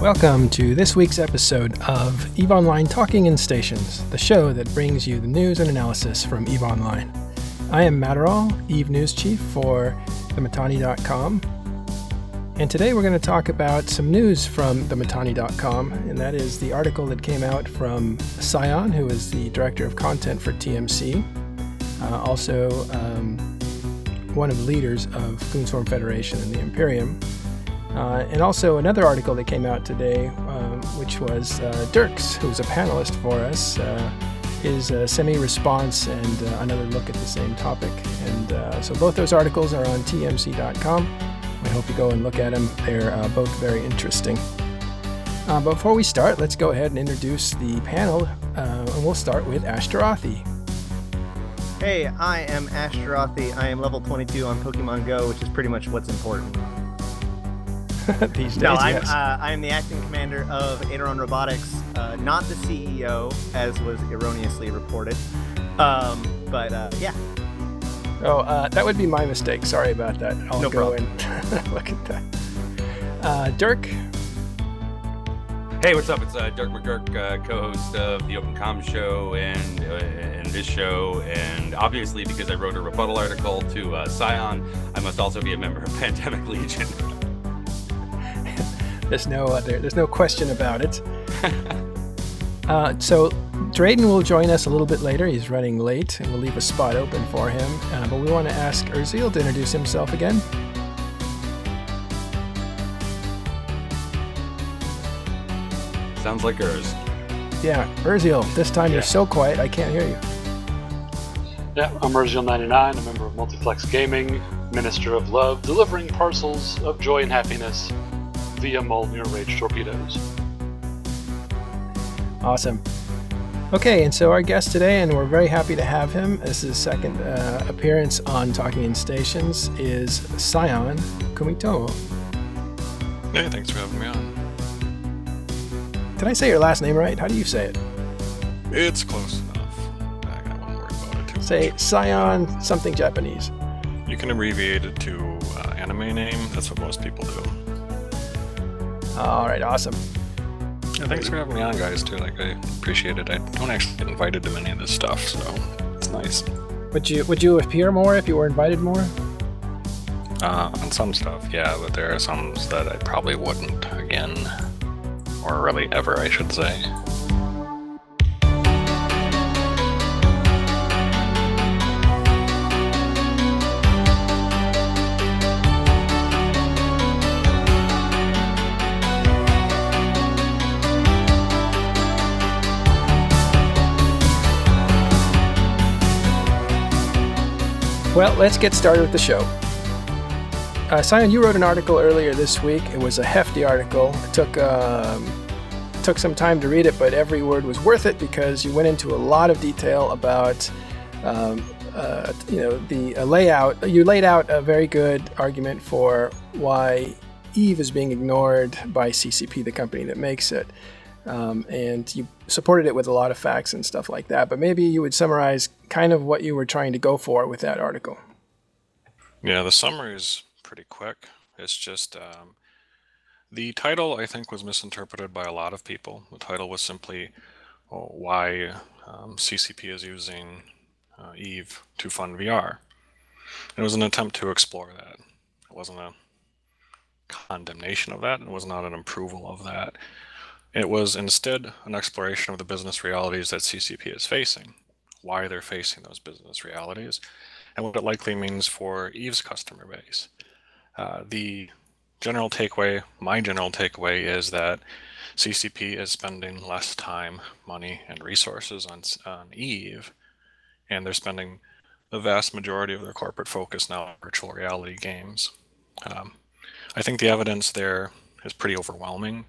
Welcome to this week's episode of EVE Online Talking in Stations, the show that brings you the news and analysis from EVE Online. I am Matterall, EVE News Chief for thematani.com, and today we're going to talk about some news from thematani.com, and that is the article that came out from Sion, who is the Director of Content for TMC, also one of the leaders of Goonswarm Federation and the Imperium. And also another article that came out today, which was Dirk's, who's a panelist for us, his semi-response and another look at the same topic. And so both those articles are on tmc.com. I hope you go and look at them. They're both very interesting. Before we start, let's go ahead and introduce the panel, and we'll start with Ashtarothi. Hey, I am Ashtarothi. I am level 22 on Pokemon Go, which is pretty much what's important. I'm the acting commander of Aderon Robotics, not the CEO, as was erroneously reported. That would be my mistake. Sorry about that. I'll and look at that. Dirk. Hey, what's up? It's Dirk McGurk, co-host of the Open Comm Show and this show, and obviously because I wrote a rebuttal article to Sion, I must also be a member of Pandemic Legion. There's no question about it. So Drayden will join us a little bit later. He's running late, and we'll leave a spot open for him. But we want to ask Urziel to introduce himself again. Sounds like Urz. Yeah, Urziel, this time You're so quiet I can't hear you. Yeah, I'm Urziel99, a member of Multiplex Gaming, Minister of Love, delivering parcels of joy and happiness via Molnir Rage Torpedoes. Awesome. Okay, and so our guest today, and we're very happy to have him, this is his second appearance on Talking in Stations, is Sion Kumitomo. Hey, thanks for having me on. Did I say your last name right? How do you say it? It's close enough. I don't want to worry about it too much. Sion something Japanese. You can abbreviate it to anime name. That's what most people do. All right, awesome. Yeah, thanks for having me on, guys, too. Like, I appreciate it. I don't actually get invited to many of this stuff, so it's nice. Would you appear more if you were invited more? On some stuff, yeah, but there are some that I probably wouldn't again, or really ever, I should say. Well, let's get started with the show. Sion, you wrote an article earlier this week. It was a hefty article. It took some time to read it, but every word was worth it because you went into a lot of detail about the layout. You laid out a very good argument for why EVE is being ignored by CCP, the company that makes it. And you supported it with a lot of facts and stuff like that, but maybe you would summarize kind of what you were trying to go for with that article. Yeah, the summary is pretty quick. It's just the title, I think, was misinterpreted by a lot of people. The title was simply why CCP is using EVE to fund VR. It was an attempt to explore that. It wasn't a condemnation of that. It was not an approval of that. It was instead an exploration of the business realities that CCP is facing, why they're facing those business realities, and what it likely means for EVE's customer base. My general takeaway is that CCP is spending less time, money, and resources on EVE, and they're spending the vast majority of their corporate focus now on virtual reality games. I think the evidence there is pretty overwhelming,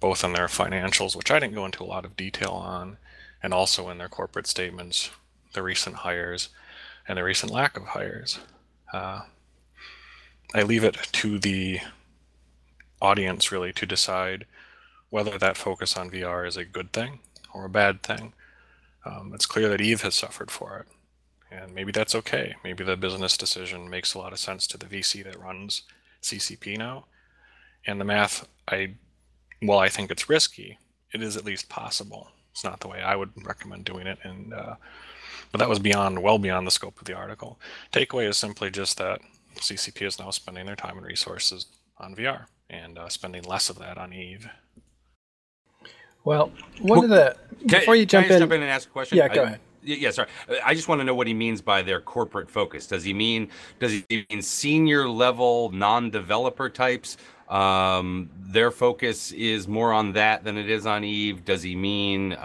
both in their financials, which I didn't go into a lot of detail on, and also in their corporate statements, the recent hires, and the recent lack of hires. I leave it to the audience, really, to decide whether that focus on VR is a good thing or a bad thing. It's clear that EVE has suffered for it, and maybe that's okay. Maybe the business decision makes a lot of sense to the VC that runs CCP now, and the math, I while I think it's risky, it is at least possible. It's not the way I would recommend doing it, and but that was well beyond the scope of the article. Takeaway is simply just that CCP is now spending their time and resources on VR and spending less of that on EVE. Well, before you jump in and ask a question? Yeah, go ahead. Yeah, sorry. I just want to know what he means by their corporate focus. Does he mean senior level non-developer types? Their focus is more on that than it is on EVE. Does he mean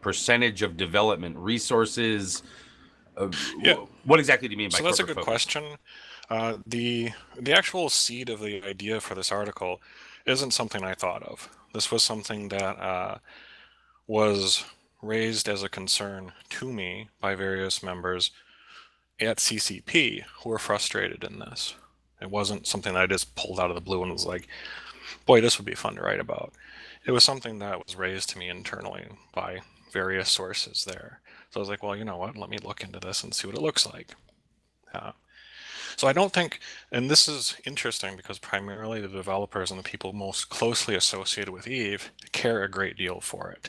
percentage of development resources? Yeah. What exactly do you mean by corporate focus? So that's a good question. The actual seed of the idea for this article isn't something I thought of. This was something that was raised as a concern to me by various members at CCP who were frustrated in this. It wasn't something that I just pulled out of the blue and was like, boy, this would be fun to write about. It was something that was raised to me internally by various sources there. So I was like, well, you know what? Let me look into this and see what it looks like. So I don't think, and this is interesting because primarily the developers and the people most closely associated with EVE care a great deal for it.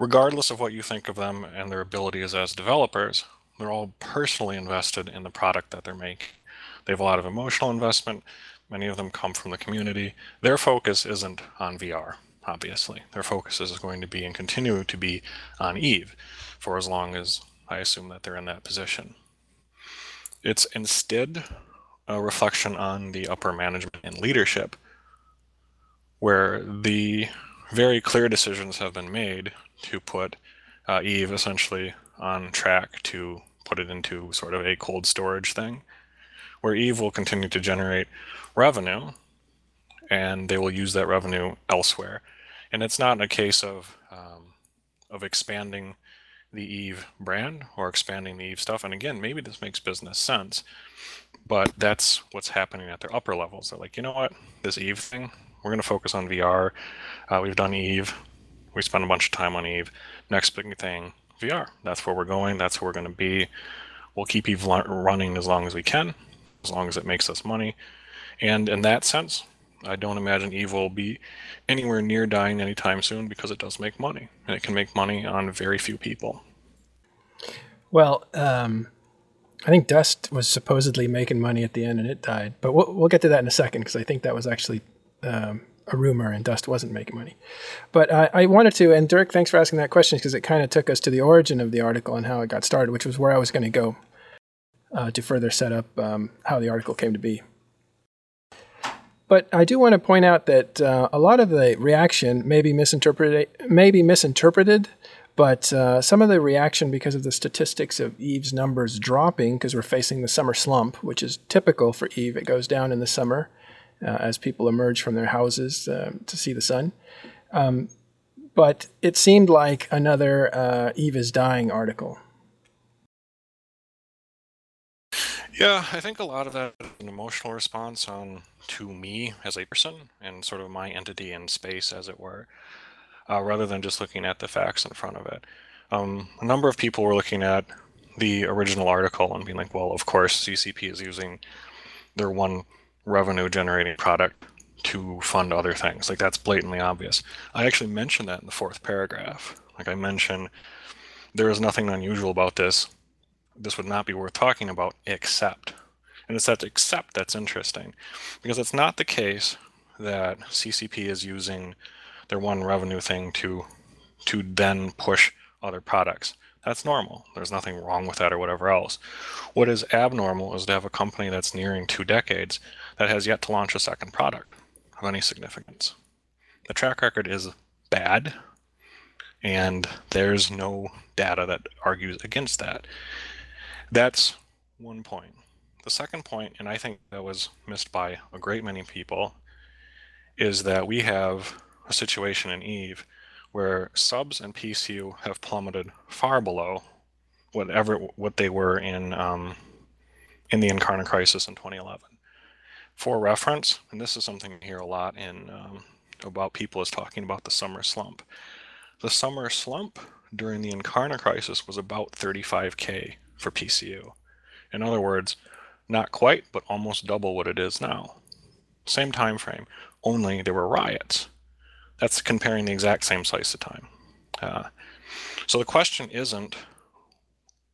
Regardless of what you think of them and their abilities as developers, they're all personally invested in the product that they're making. They have a lot of emotional investment. Many of them come from the community. Their focus isn't on VR, obviously. Their focus is going to be and continue to be on EVE for as long as I assume that they're in that position. It's instead a reflection on the upper management and leadership, where the very clear decisions have been made to put EVE essentially on track to put it into sort of a cold storage thing, where EVE will continue to generate revenue and they will use that revenue elsewhere. And it's not a case of expanding the EVE brand or expanding the EVE stuff. And again, maybe this makes business sense, but that's what's happening at their upper levels. They're like, you know what, this EVE thing, we're going to focus on VR. We've done EVE. We spent a bunch of time on EVE. Next big thing, VR. That's where we're going. That's where we're going to be. We'll keep EVE running as long as we can, as long as it makes us money. And in that sense, I don't imagine EVE will be anywhere near dying anytime soon because it does make money. And it can make money on very few people. Well, I think Dust was supposedly making money at the end and it died. But we'll get to that in a second because I think that was actually a rumor and Dust wasn't making money. But I wanted to, and Dirk, thanks for asking that question because it kind of took us to the origin of the article and how it got started, which was where I was going to go to further set up how the article came to be. But I do want to point out that a lot of the reaction may be misinterpreted, but some of the reaction because of the statistics of EVE's numbers dropping because we're facing the summer slump, which is typical for EVE. It goes down in the summer. As people emerge from their houses to see the sun. But it seemed like another EVE is dying article. Yeah, I think a lot of that is an emotional response to me as a person and sort of my entity in space, as it were, rather than just looking at the facts in front of it. A number of people were looking at the original article and being like, well, of course, CCP is using their one revenue generating product to fund other things. Like, that's blatantly obvious. I actually mentioned that in the fourth paragraph. Like I mentioned, there is nothing unusual about this. This would not be worth talking about except. And it's that except that's interesting, because it's not the case that CCP is using their one revenue thing to then push other products. That's normal. There's nothing wrong with that or whatever else. What is abnormal is to have a company that's nearing 2 decades that has yet to launch a second product of any significance. The track record is bad, and there's no data that argues against that. That's one point. The second point, and I think that was missed by a great many people, is that we have a situation in EVE where subs and PCU have plummeted far below what they were in the Incarna crisis in 2011. For reference, and this is something you hear a lot in about people is talking about the summer slump. The summer slump during the Incarna crisis was about 35K for PCU. In other words, not quite, but almost double what it is now. Same time frame, only there were riots. That's comparing the exact same slice of time. So the question isn't,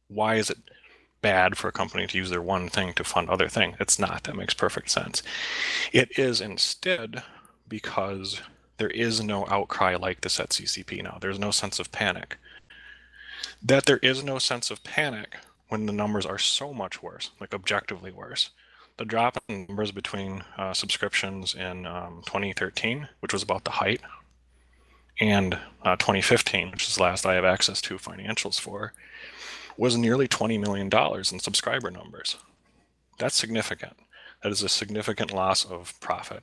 why is it bad for a company to use their one thing to fund other thing? It's not. That makes perfect sense. It is instead because there is no outcry like this at CCP now. There's no sense of panic. That there is no sense of panic when the numbers are so much worse, like objectively worse. The drop in numbers between subscriptions in 2013, which was about the height, and 2015, which is the last I have access to financials for, was nearly $20 million in subscriber numbers. That's significant. That is a significant loss of profit.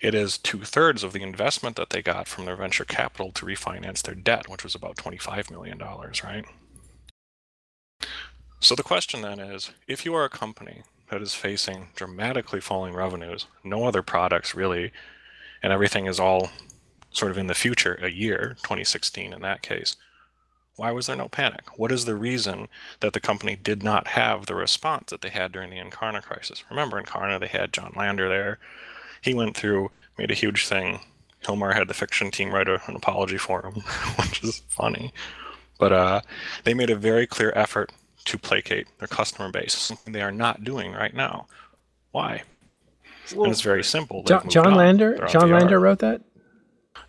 It is 2/3 of the investment that they got from their venture capital to refinance their debt, which was about $25 million, right? So the question then is, if you are a company that is facing dramatically falling revenues, no other products really, and everything is all sort of in the future, a year, 2016 in that case, why was there no panic? What is the reason that the company did not have the response that they had during the Incarna crisis? Remember Incarna, they had John Lander there. He went through, made a huge thing. Hilmar had the fiction team write an apology for him, which is funny. But they made a very clear effort to placate their customer base, something they are not doing right now. Why? Well, and it's very simple. John Lander wrote that?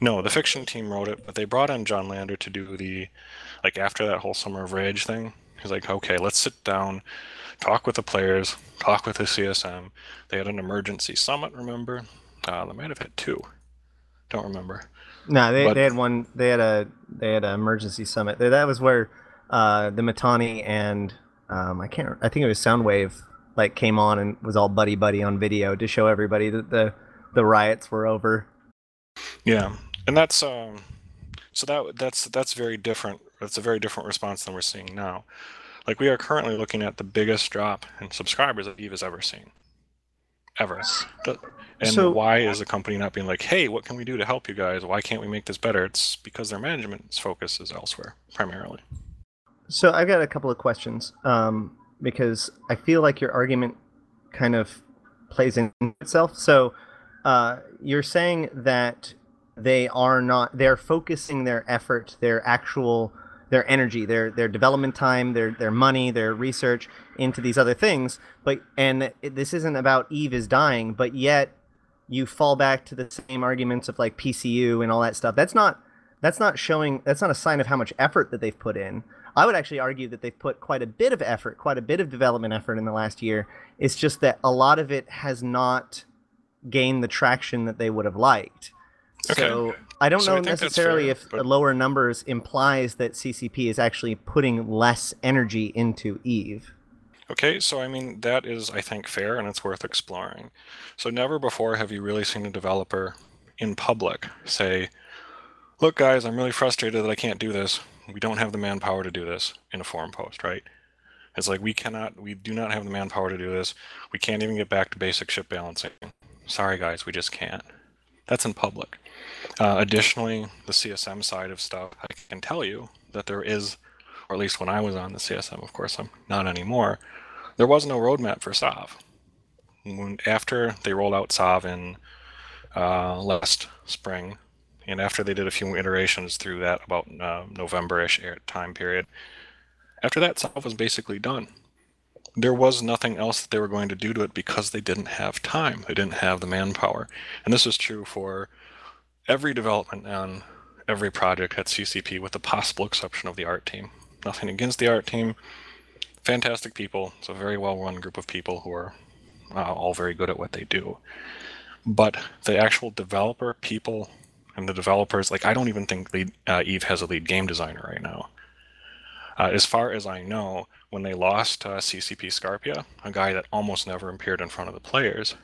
No, the fiction team wrote it, but they brought in John Lander to do the, like after that whole Summer of Rage thing, he's like, okay, let's sit down, talk with the players, talk with the CSM. They had an emergency summit, remember? They might have had two. Don't remember. No, they had one. They had an emergency summit. That was where the Mittani and I think it was Soundwave like came on and was all buddy buddy on video to show everybody that the riots were over. Yeah, and that's so that's very different. That's a very different response than we're seeing now. Like, we are currently looking at the biggest drop in subscribers that EVE has ever seen. Ever. And so, why is the company not being like, hey, what can we do to help you guys? Why can't we make this better? It's because their management's focus is elsewhere, primarily. So I've got a couple of questions, because I feel like your argument kind of plays in itself. So you're saying that they're focusing their effort, their actual... their energy, their development time, their money, their research into these other things. And this isn't about EVE is dying, but yet you fall back to the same arguments of like PCU and all that stuff. That's not a sign of how much effort that they've put in. I would actually argue that they've put quite a bit of effort, quite a bit of development effort in the last year. It's just that a lot of it has not gained the traction that they would have liked. Okay. So I don't know necessarily if the lower numbers implies that CCP is actually putting less energy into EVE. Okay, so I mean, that is, I think, fair, and it's worth exploring. So never before have you really seen a developer in public say, look, guys, I'm really frustrated that I can't do this. We don't have the manpower to do this in a forum post, right? It's like, we do not have the manpower to do this. We can't even get back to basic ship balancing. Sorry, guys, we just can't. That's in public. Additionally, the CSM side of stuff, I can tell you that there is, or at least when I was on the CSM, of course I'm not anymore, there was no roadmap for Sov. After they rolled out Sov in last spring, and after they did a few iterations through that about November-ish time period, after that Sov was basically done. There was nothing else that they were going to do to it because they didn't have time. They didn't have the manpower. And this is true for every development on every project at CCP, with the possible exception of the art team. Nothing against the art team. Fantastic people. It's a very well-run group of people who are all very good at what they do. But the actual developer people and the developers, like, I don't even think EVE has a lead game designer right now. As far as I know, when they lost CCP Scarpia, a guy that almost never appeared in front of the players,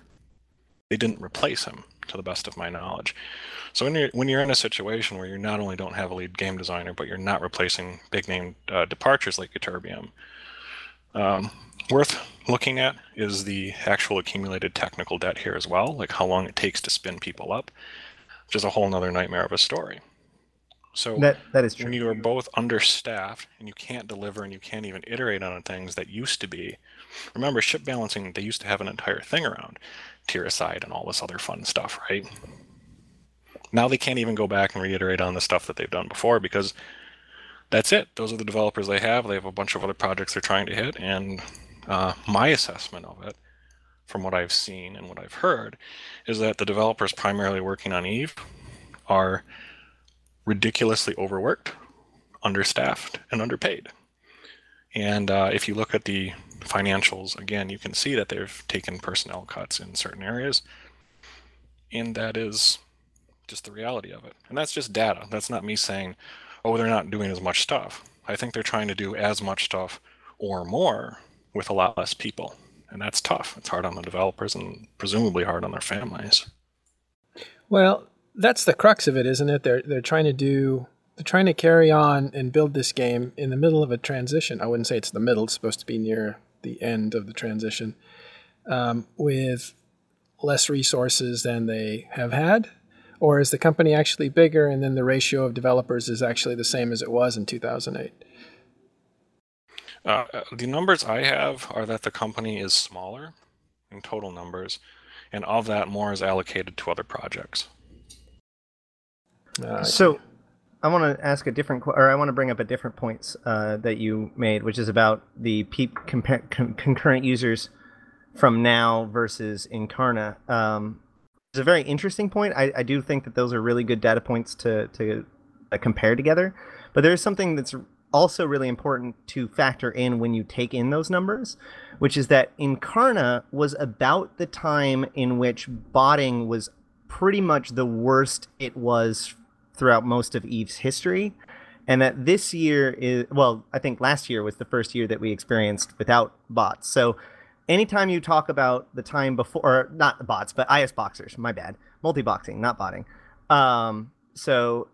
they didn't replace him, to the best of my knowledge. So when you're in a situation where you not only don't have a lead game designer, but you're not replacing big-name departures like Ytterbium, worth looking at is the actual accumulated technical debt here as well, like how long it takes to spin people up, which is a whole other nightmare of a story. So that is true. When you are both understaffed and you can't deliver and you can't even iterate on things that used to be, remember ship balancing, they used to have an entire thing around tier aside and all this other fun stuff, right? Now they can't even go back and reiterate on the stuff that they've done before, because that's it. Those are the developers they have. They have a bunch of other projects they're trying to hit. And my assessment of it, from what I've seen and what I've heard, is that the developers primarily working on EVE are ridiculously overworked, understaffed, and underpaid. And if you look at the financials, again, you can see that they've taken personnel cuts in certain areas. And that is just the reality of it. And that's just data. That's not me saying, oh, they're not doing as much stuff. I think they're trying to do as much stuff or more with a lot less people. And that's tough. It's hard on the developers and presumably hard on their families. Well, that's the crux of it, isn't it? They're trying to carry on and build this game in the middle of a transition. I wouldn't say it's the middle. It's supposed to be near the end of the transition, with less resources than they have had. Or is the company actually bigger and then the ratio of developers is actually the same as it was in 2008? The numbers I have are that the company is smaller in total numbers, and of that, more is allocated to other projects. So I want to ask a different, or I want to bring up a different point that you made, which is about the concurrent users from now versus Incarna. It's a very interesting point. I do think that those are really good data points to compare together. But there's something that's also really important to factor in when you take in those numbers, which is that Incarna was about the time in which botting was pretty much the worst it was throughout most of EVE's history. And that this year is, well, I think last year was the first year that we experienced without bots. So anytime you talk about the time before, or not bots, but IS Boxers, my bad. Multi-boxing, not botting. So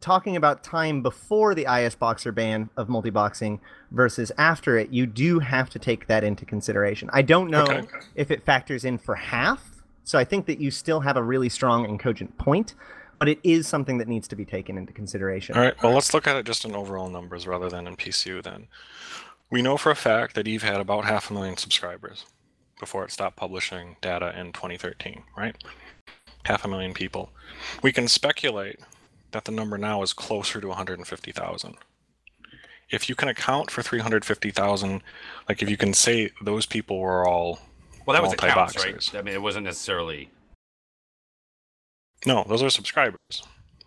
talking about time before the IS Boxer ban of multi-boxing versus after it, you do have to take that into consideration. I don't know if it factors in for half. So I think that you still have a really strong and cogent point, but it is something that needs to be taken into consideration. All right, well, let's look at it just in overall numbers rather than in PCU then. We know for a fact that EVE had about 500,000 subscribers before it stopped publishing data in 2013, right? 500,000 people. We can speculate that the number now is closer to 150,000. If you can account for 350,000, like if you can say those people were all multi-boxers. Well, that was accounts, right? I mean, it wasn't necessarily... No, those are subscribers.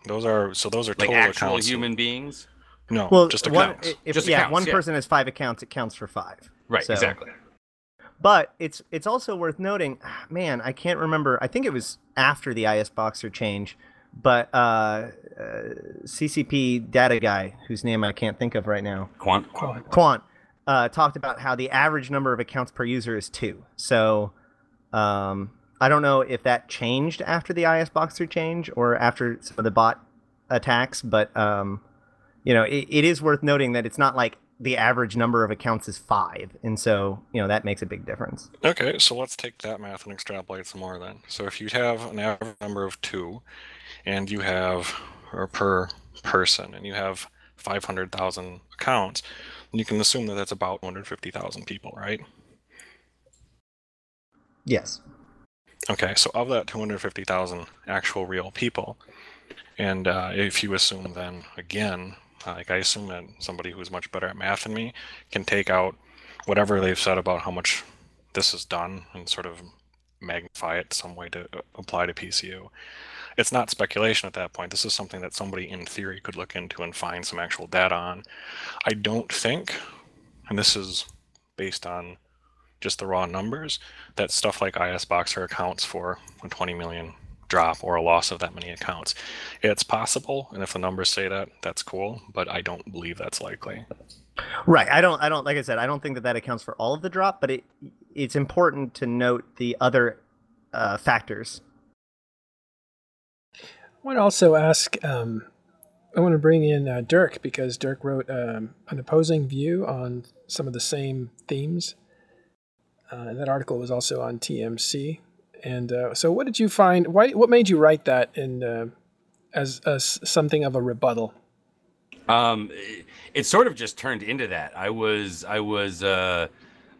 Those are total accounts. Like actual human beings? No, well, just accounts. One person has 5 accounts, it counts for 5. Right, so, exactly. But it's also worth noting, man, I can't remember. I think it was after the IS Boxer change, but CCP data guy, whose name I can't think of right now. Quant. Talked about how the average number of accounts per user is 2. So I don't know if that changed after the IS Boxer change or after some of the bot attacks, but... you know, it is worth noting that it's not like the average number of accounts is 5. And so, you know, that makes a big difference. Okay, so let's take that math and extrapolate some more then. So if you have an average number of 2 and you have, or per person, and you have 500,000 accounts, then you can assume that that's about 150,000 people, right? Yes. Okay, so of that 250,000 actual real people, and if you assume then, again, like I assume that somebody who's much better at math than me can take out whatever they've said about how much this is done and sort of magnify it some way to apply to PCU. It's not speculation at that point. This is something that somebody in theory could look into and find some actual data on. I don't think, and this is based on just the raw numbers, that stuff like IS Boxer accounts for 20 million drop or a loss of that many accounts. It's possible, and if the numbers say that, that's cool, but I don't believe that's likely. Right. I don't like I said, I don't think that accounts for all of the drop, but it's important to note the other factors. I want to also ask, I want to bring in Dirk, because Dirk wrote an opposing view on some of the same themes. That article was also on TMC. And so what did you find? What made you write that in, as something of a rebuttal? It sort of just turned into that. I was we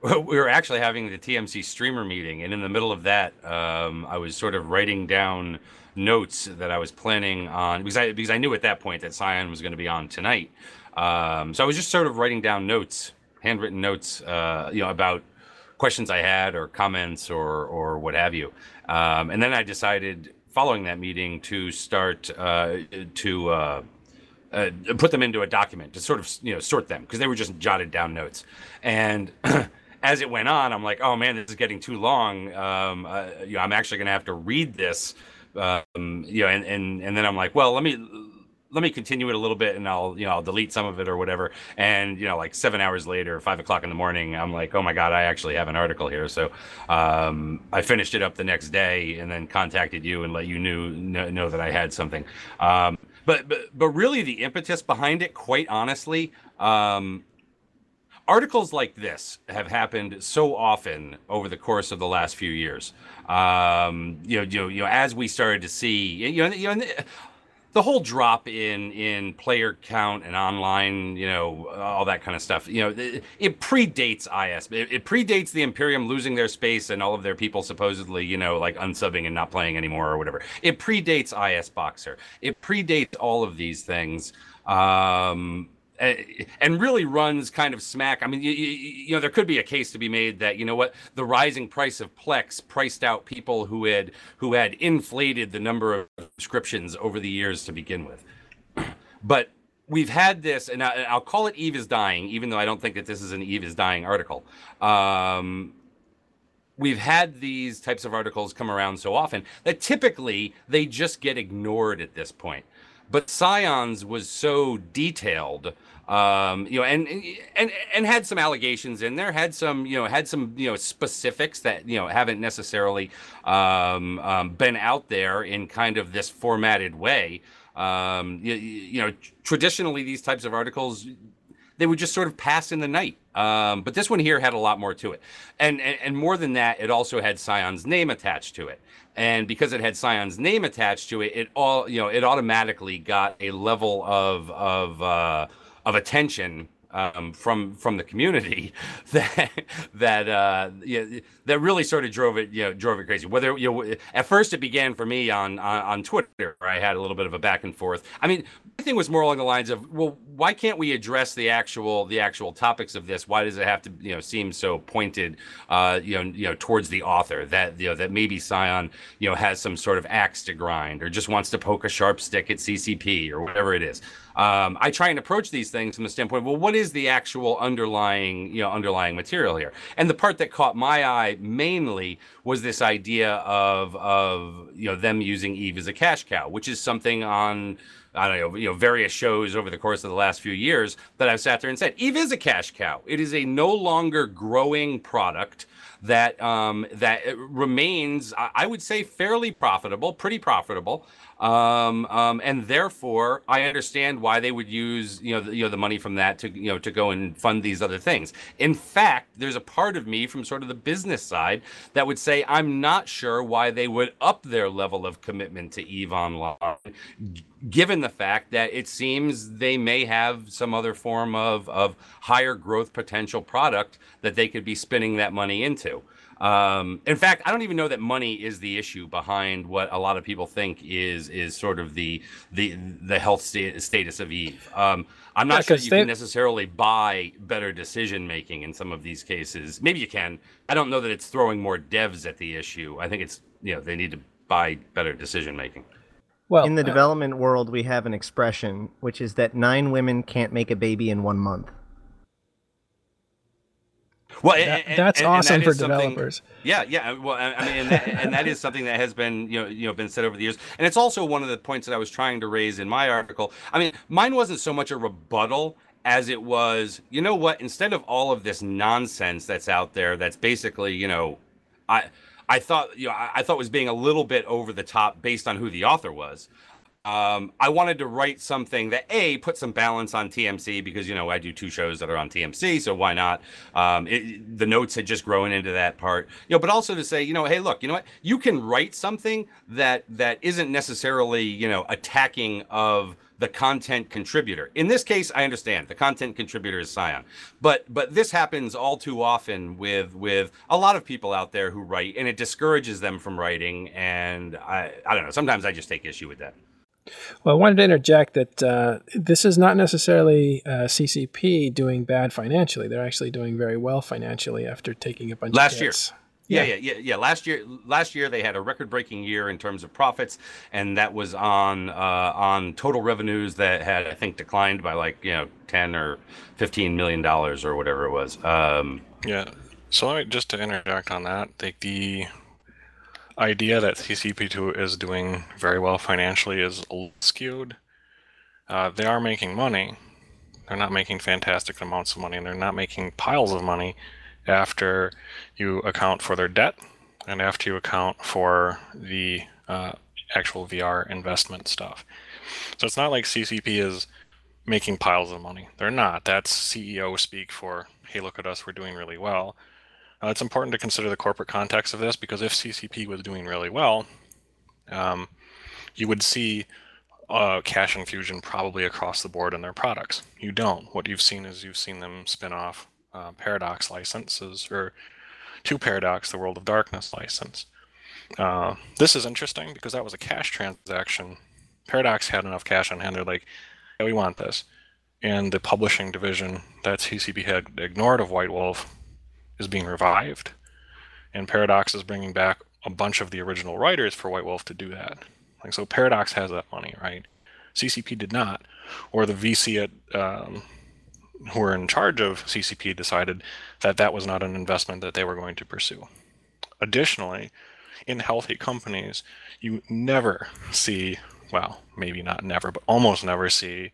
were actually having the TMC streamer meeting. And in the middle of that, I was sort of writing down notes that I was planning on, because I knew at that point that Sion was going to be on tonight. So I was just sort of writing down notes, handwritten notes, about questions I had or comments or what have you. And then I decided following that meeting to start to put them into a document to sort of, sort them, because they were just jotted down notes. And as it went on, I'm like, oh man, this is getting too long. I'm actually going to have to read this. And then I'm like, well, let me continue it a little bit, and I'll delete some of it or whatever. And, like 7 hours later, 5 o'clock in the morning, I'm like, oh my God, I actually have an article here. So I finished it up the next day and then contacted you and let you know that I had something. But really the impetus behind it, quite honestly, articles like this have happened so often over the course of the last few years. As we started to see, the whole drop in player count and online, all that kind of stuff, it predates IS. It predates the Imperium losing their space and all of their people supposedly, like unsubbing and not playing anymore or whatever. It predates IS Boxer. It predates all of these things. And really runs kind of smack. I mean, there could be a case to be made that, the rising price of Plex priced out people who had inflated the number of subscriptions over the years to begin with. But we've had this, and I'll call it EVE is dying, even though I don't think that this is an EVE is dying article. We've had these types of articles come around so often that typically they just get ignored at this point. But Sion's was so detailed, and had some allegations in there, had some specifics that, haven't necessarily been out there in kind of this formatted way. Traditionally, these types of articles, they would just sort of pass in the night. But this one here had a lot more to it. And more than that, it also had Sion's name attached to it. And because it had Sion's name attached to it, it automatically got a level of attention from the community that really sort of drove it crazy. Whether at first it began for me on Twitter, where I had a little bit of a back and forth. I mean, my thing was more along the lines of, well, why can't we address the actual topics of this? Why does it have to seem so pointed towards the author that maybe Sion has some sort of axe to grind or just wants to poke a sharp stick at CCP or whatever it is. I try and approach these things from the standpoint of, well, what is the actual underlying material here? And the part that caught my eye mainly was this idea of them using EVE as a cash cow, which is something on, I don't know, various shows over the course of the last few years that I've sat there and said, EVE is a cash cow. It is a no longer growing product that remains, I would say, fairly profitable, pretty profitable. And therefore, I understand why they would use the money from that to go and fund these other things. In fact, there's a part of me from sort of the business side that would say I'm not sure why they would up their level of commitment to EVE Online, given the fact that it seems they may have some other form of higher growth potential product that they could be spinning that money into. In fact, I don't even know that money is the issue behind what a lot of people think is sort of the health status of EVE. I'm not sure you can necessarily buy better decision making in some of these cases. Maybe you can. I don't know that it's throwing more devs at the issue. I think it's they need to buy better decision making. Well, in the development world, we have an expression which is that 9 women can't make a baby in 1 month. Well, that's awesome for developers. Yeah. Well, I mean, and that is something that has been been said over the years, and it's also one of the points that I was trying to raise in my article. I mean, mine wasn't so much a rebuttal as it was, instead of all of this nonsense that's out there, that's basically, I thought was being a little bit over the top based on who the author was. I wanted to write something that A, put some balance on TMC, because, you know, I do two shows that are on TMC, so why not? The notes had just grown into that part, you know, but also to say, you know, hey, look, you know what? You can write something that isn't necessarily, you know, attacking of the content contributor. In this case, I understand the content contributor is Sion, but this happens all too often with a lot of people out there who write, and it discourages them from writing. And I don't know, sometimes I just take issue with that. Well, I wanted to interject that this is not necessarily CCP doing bad financially. They're actually doing very well financially after taking a bunch last of hits. Last year. Yeah. Last year they had a record-breaking year in terms of profits, and that was on total revenues that had, I think, declined by like, you know, $10 or $15 million or whatever it was. Yeah. So just to interject on that, like the idea that CCP2 is doing very well financially is skewed. They are making money. They're not making fantastic amounts of money, and they're not making piles of money after you account for their debt and after you account for the actual VR investment stuff. So it's not like CCP is making piles of money. They're not. That's CEO speak for, hey, look at us, we're doing really well. It's important to consider the corporate context of this, because if CCP was doing really well, you would see cash infusion probably across the board in their products. You don't. What you've seen them spin off Paradox licenses, or to Paradox, the World of Darkness license. This is interesting because that was a cash transaction. Paradox had enough cash on hand. They're like, yeah, we want this. And the publishing division that CCP had ignored of White Wolf is being revived, and Paradox is bringing back a bunch of the original writers for White Wolf to do that. Like, so Paradox has that money, right? CCP did not, or the VC at who were in charge of CCP decided that was not an investment that they were going to pursue. Additionally, in healthy companies, you never see, well, maybe not never, but almost never see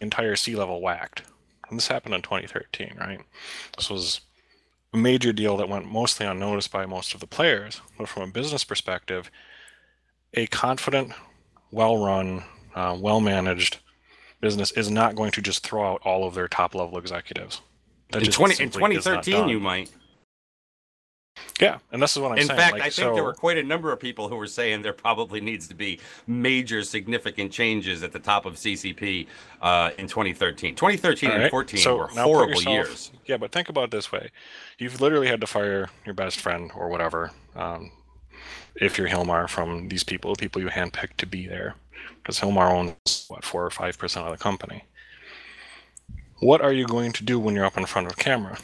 entire C-level whacked. And this happened in 2013, right? This was a major deal that went mostly unnoticed by most of the players, but from a business perspective, a confident, well-run, well-managed business is not going to just throw out all of their top-level executives. That in 2013, you might. Yeah, and this is what I'm saying. In fact, like, I think there were quite a number of people who were saying there probably needs to be major, significant changes at the top of CCP in 2013. 2013 and 14 were horrible years. Yeah, but think about it this way. You've literally had to fire your best friend or whatever, if you're Hilmar, from these people, the people you handpicked to be there. Because Hilmar owns, what, 4 or 5% of the company. What are you going to do when you're up in front of camera?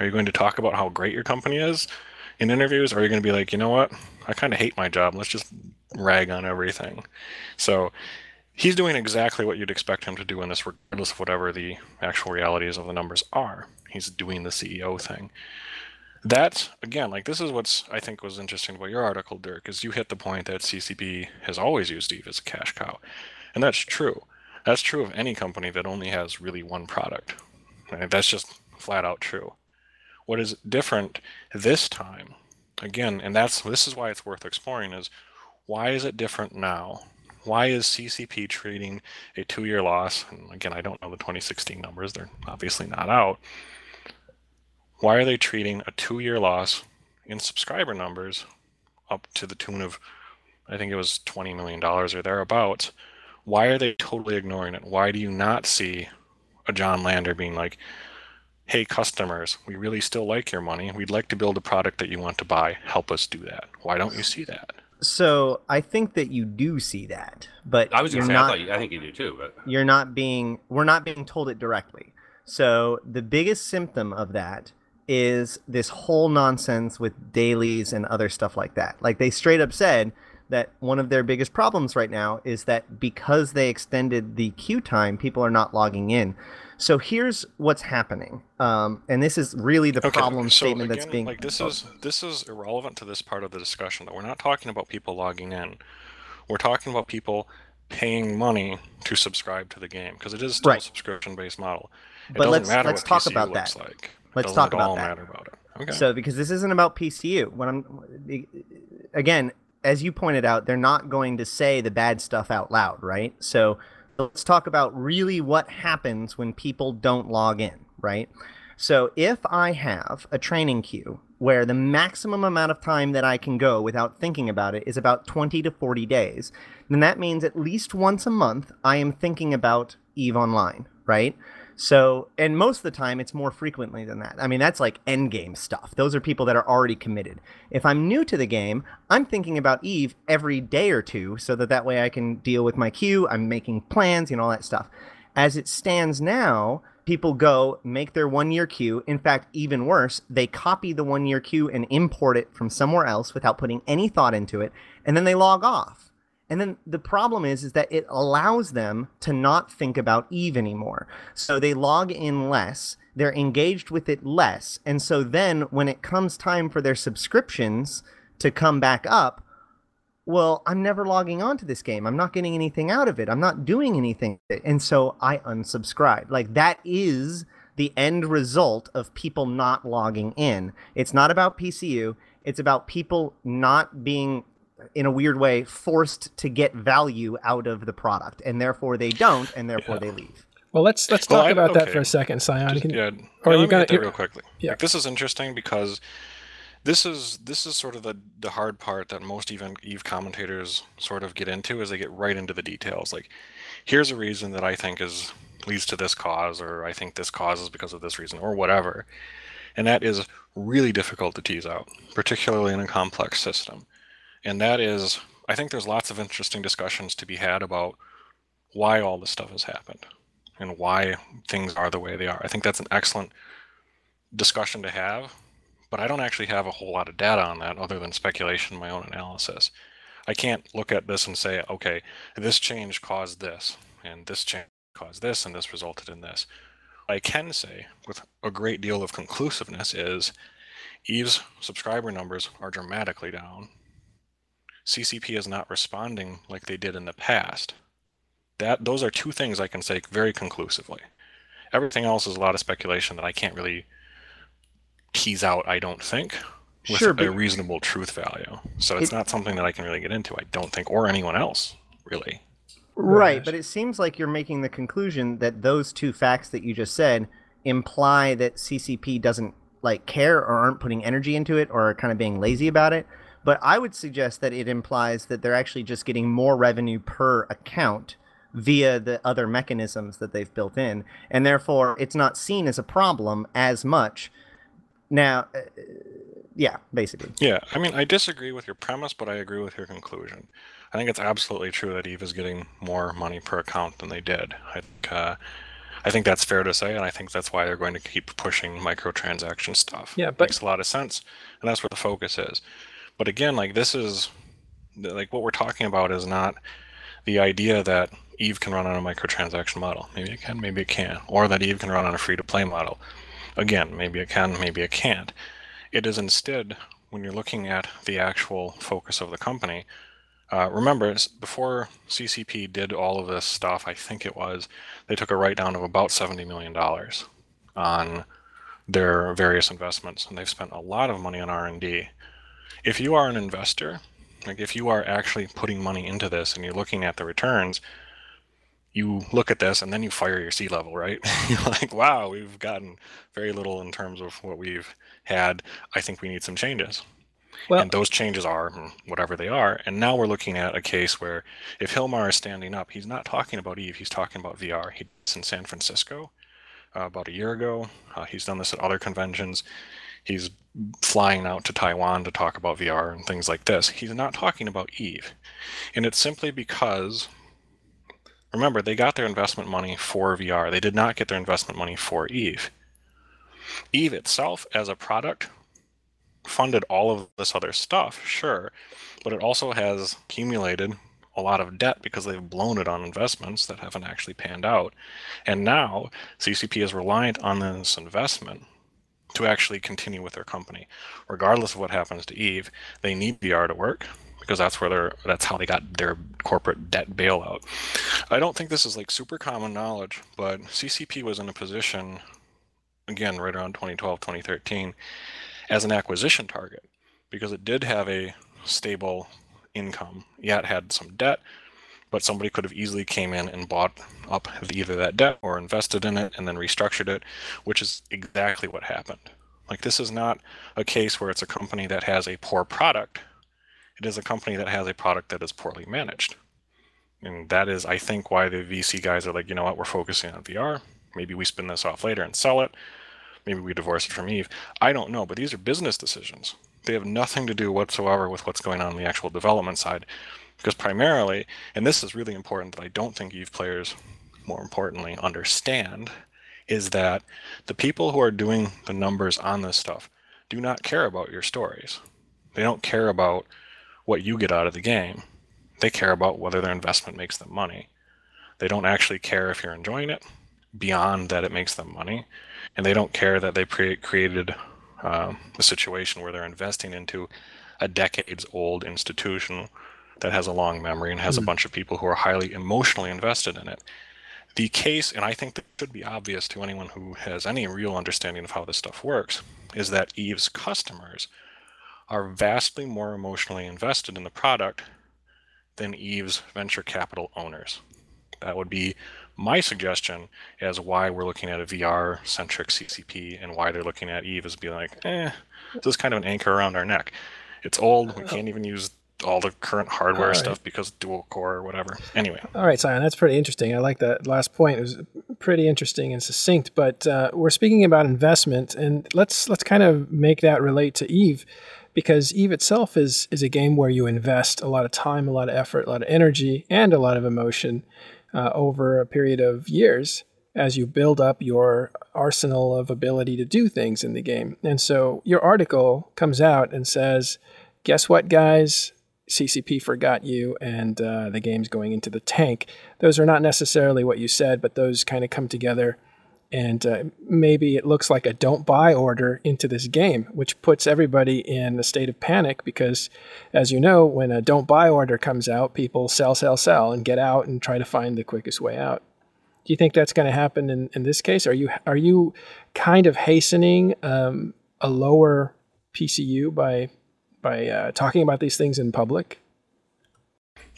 Are you going to talk about how great your company is in interviews? Or are you going to be like, you know what? I kind of hate my job. Let's just rag on everything. So he's doing exactly what you'd expect him to do in this, regardless of whatever the actual realities of the numbers are. He's doing the CEO thing. That's, again, like, this is what's, I think, was interesting about your article, Dirk, is you hit the point that CCP has always used EVE as a cash cow. And that's true. That's true of any company that only has really one product. Right? That's just flat out true. What is different this time, again, and this is why it's worth exploring, is why is it different now? Why is CCP treating a 2-year loss? And again, I don't know the 2016 numbers. They're obviously not out. Why are they treating a 2-year loss in subscriber numbers up to the tune of, I think it was $20 million or thereabouts? Why are they totally ignoring it? Why do you not see a John Lander being like, hey, customers, we really still like your money. We'd like to build a product that you want to buy. Help us do that. Why don't you see that? So I think that you do see that, but I was going to say, I think you do too. But we're not being told it directly. So the biggest symptom of that is this whole nonsense with dailies and other stuff like that. Like, they straight up said that one of their biggest problems right now is that because they extended the queue time, people are not logging in. So here's what's happening, and this is really the problem statement again, that's being. Like, this is irrelevant to this part of the discussion. That we're not talking about people logging in. We're talking about people paying money to subscribe to the game, because it is still a subscription-based model. Let's talk about that. Okay. So, because this isn't about PCU. Again, as you pointed out, they're not going to say the bad stuff out loud, right? So let's talk about really what happens when people don't log in, right? So if I have a training queue where the maximum amount of time that I can go without thinking about it is about 20 to 40 days, then that means at least once a month I am thinking about EVE Online, right? So, and most of the time it's more frequently than that. I mean, that's like endgame stuff. Those are people that are already committed. If I'm new to the game, I'm thinking about EVE every day or two so that way I can deal with my queue, I'm making plans, you know, all that stuff. As it stands now, people go make their one-year queue. In fact, even worse, they copy the one-year queue and import it from somewhere else without putting any thought into it, and then they log off. And then the problem is that it allows them to not think about EVE anymore. So they log in less, they're engaged with it less, and so then when it comes time for their subscriptions to come back up, well, I'm never logging on to this game. I'm not getting anything out of it. I'm not doing anything with it. And so I unsubscribe. Like, that is the end result of people not logging in. It's not about PCU. It's about people not being, in a weird way, forced to get value out of the product, and therefore they don't, and therefore they leave. Well, let's talk about that for a second, Sion. Let me get that real quickly. Yeah. Like, this is interesting because this is sort of the hard part that most EVE commentators sort of get into, is they get right into the details. Like, here's a reason that I think leads to this cause, or I think this cause is because of this reason, or whatever. And that is really difficult to tease out, particularly in a complex system. And that is, I think there's lots of interesting discussions to be had about why all this stuff has happened and why things are the way they are. I think that's an excellent discussion to have, but I don't actually have a whole lot of data on that other than speculation and my own analysis. I can't look at this and say, okay, this change caused this, and this change caused this, and this resulted in this. What I can say with a great deal of conclusiveness is EVE's subscriber numbers are dramatically down. CCP is not responding like they did in the past. Those are two things I can say very conclusively. Everything else is a lot of speculation that I can't really tease out, I don't think, with a reasonable truth value. So it's not something that I can really get into, I don't think, or anyone else, really. Right, but it seems like you're making the conclusion that those two facts that you just said imply that CCP doesn't care or aren't putting energy into it or are kind of being lazy about it. But I would suggest that it implies that they're actually just getting more revenue per account via the other mechanisms that they've built in. And therefore, it's not seen as a problem as much. Now, yeah, basically. Yeah, I mean, I disagree with your premise, but I agree with your conclusion. I think it's absolutely true that EVE is getting more money per account than they did. I think that's fair to say, and I think that's why they're going to keep pushing microtransaction stuff. Yeah, but makes a lot of sense, and that's where the focus is. But again, this is, what we're talking about is not the idea that EVE can run on a microtransaction model. Maybe it can, maybe it can't. Or that EVE can run on a free-to-play model. Again, maybe it can, maybe it can't. It is instead, when you're looking at the actual focus of the company, remember, before CCP did all of this stuff, I think it was, they took a write-down of about $70 million on their various investments, and they've spent a lot of money on R&D. If you are an investor, if you are actually putting money into this and you're looking at the returns, you look at this and then you fire your C-level, right? You're like, wow, we've gotten very little in terms of what we've had. I think we need some changes. Well, and those changes are whatever they are. And now we're looking at a case where if Hilmar is standing up, he's not talking about EVE, he's talking about VR. He's in San Francisco about a year ago. He's done this at other conventions. He's flying out to Taiwan to talk about VR and things like this. He's not talking about EVE. And it's simply because, remember, they got their investment money for VR. They did not get their investment money for EVE. EVE itself, as a product, funded all of this other stuff, sure, but it also has accumulated a lot of debt because they've blown it on investments that haven't actually panned out. And now CCP is reliant on this investment to actually continue with their company. Regardless of what happens to EVE, they need VR to work because that's how they got their corporate debt bailout. I don't think this is super common knowledge, but CCP was in a position, again, right around 2012, 2013, as an acquisition target because it did have a stable income. Yeah, it had some debt, but somebody could have easily came in and bought up either that debt or invested in it and then restructured it, which is exactly what happened. Like, this is not a case where it's a company that has a poor product. It is a company that has a product that is poorly managed. And that is, I think, why the VC guys are like, you know what, we're focusing on VR. Maybe we spin this off later and sell it. Maybe we divorce it from EVE. I don't know, but these are business decisions. They have nothing to do whatsoever with what's going on the actual development side. Because primarily, and this is really important that I don't think EVE players, more importantly, understand, is that the people who are doing the numbers on this stuff do not care about your stories. They don't care about what you get out of the game. They care about whether their investment makes them money. They don't actually care if you're enjoying it beyond that it makes them money. And they don't care that they created a situation where they're investing into a decades-old institution that has a long memory and has a bunch of people who are highly emotionally invested in it. The case, and I think that should be obvious to anyone who has any real understanding of how this stuff works, is that EVE's customers are vastly more emotionally invested in the product than EVE's venture capital owners. That would be my suggestion as why we're looking at a VR-centric CCP and why they're looking at EVE as being like, this is kind of an anchor around our neck. It's old, we can't even use all the current hardware stuff because dual core or whatever. Anyway. All right, Sion, that's pretty interesting. I like that last point. It was pretty interesting and succinct, but we're speaking about investment, and let's kind of make that relate to EVE, because EVE itself is a game where you invest a lot of time, a lot of effort, a lot of energy, and a lot of emotion over a period of years as you build up your arsenal of ability to do things in the game. And so your article comes out and says, guess what, guys? CCP forgot you, and the game's going into the tank. Those are not necessarily what you said, but those kind of come together, and maybe it looks like a don't buy order into this game, which puts everybody in a state of panic because, as you know, when a don't buy order comes out, people sell and get out and try to find the quickest way out. Do you think that's going to happen in this case? Are you kind of hastening a lower PCU by talking about these things in public?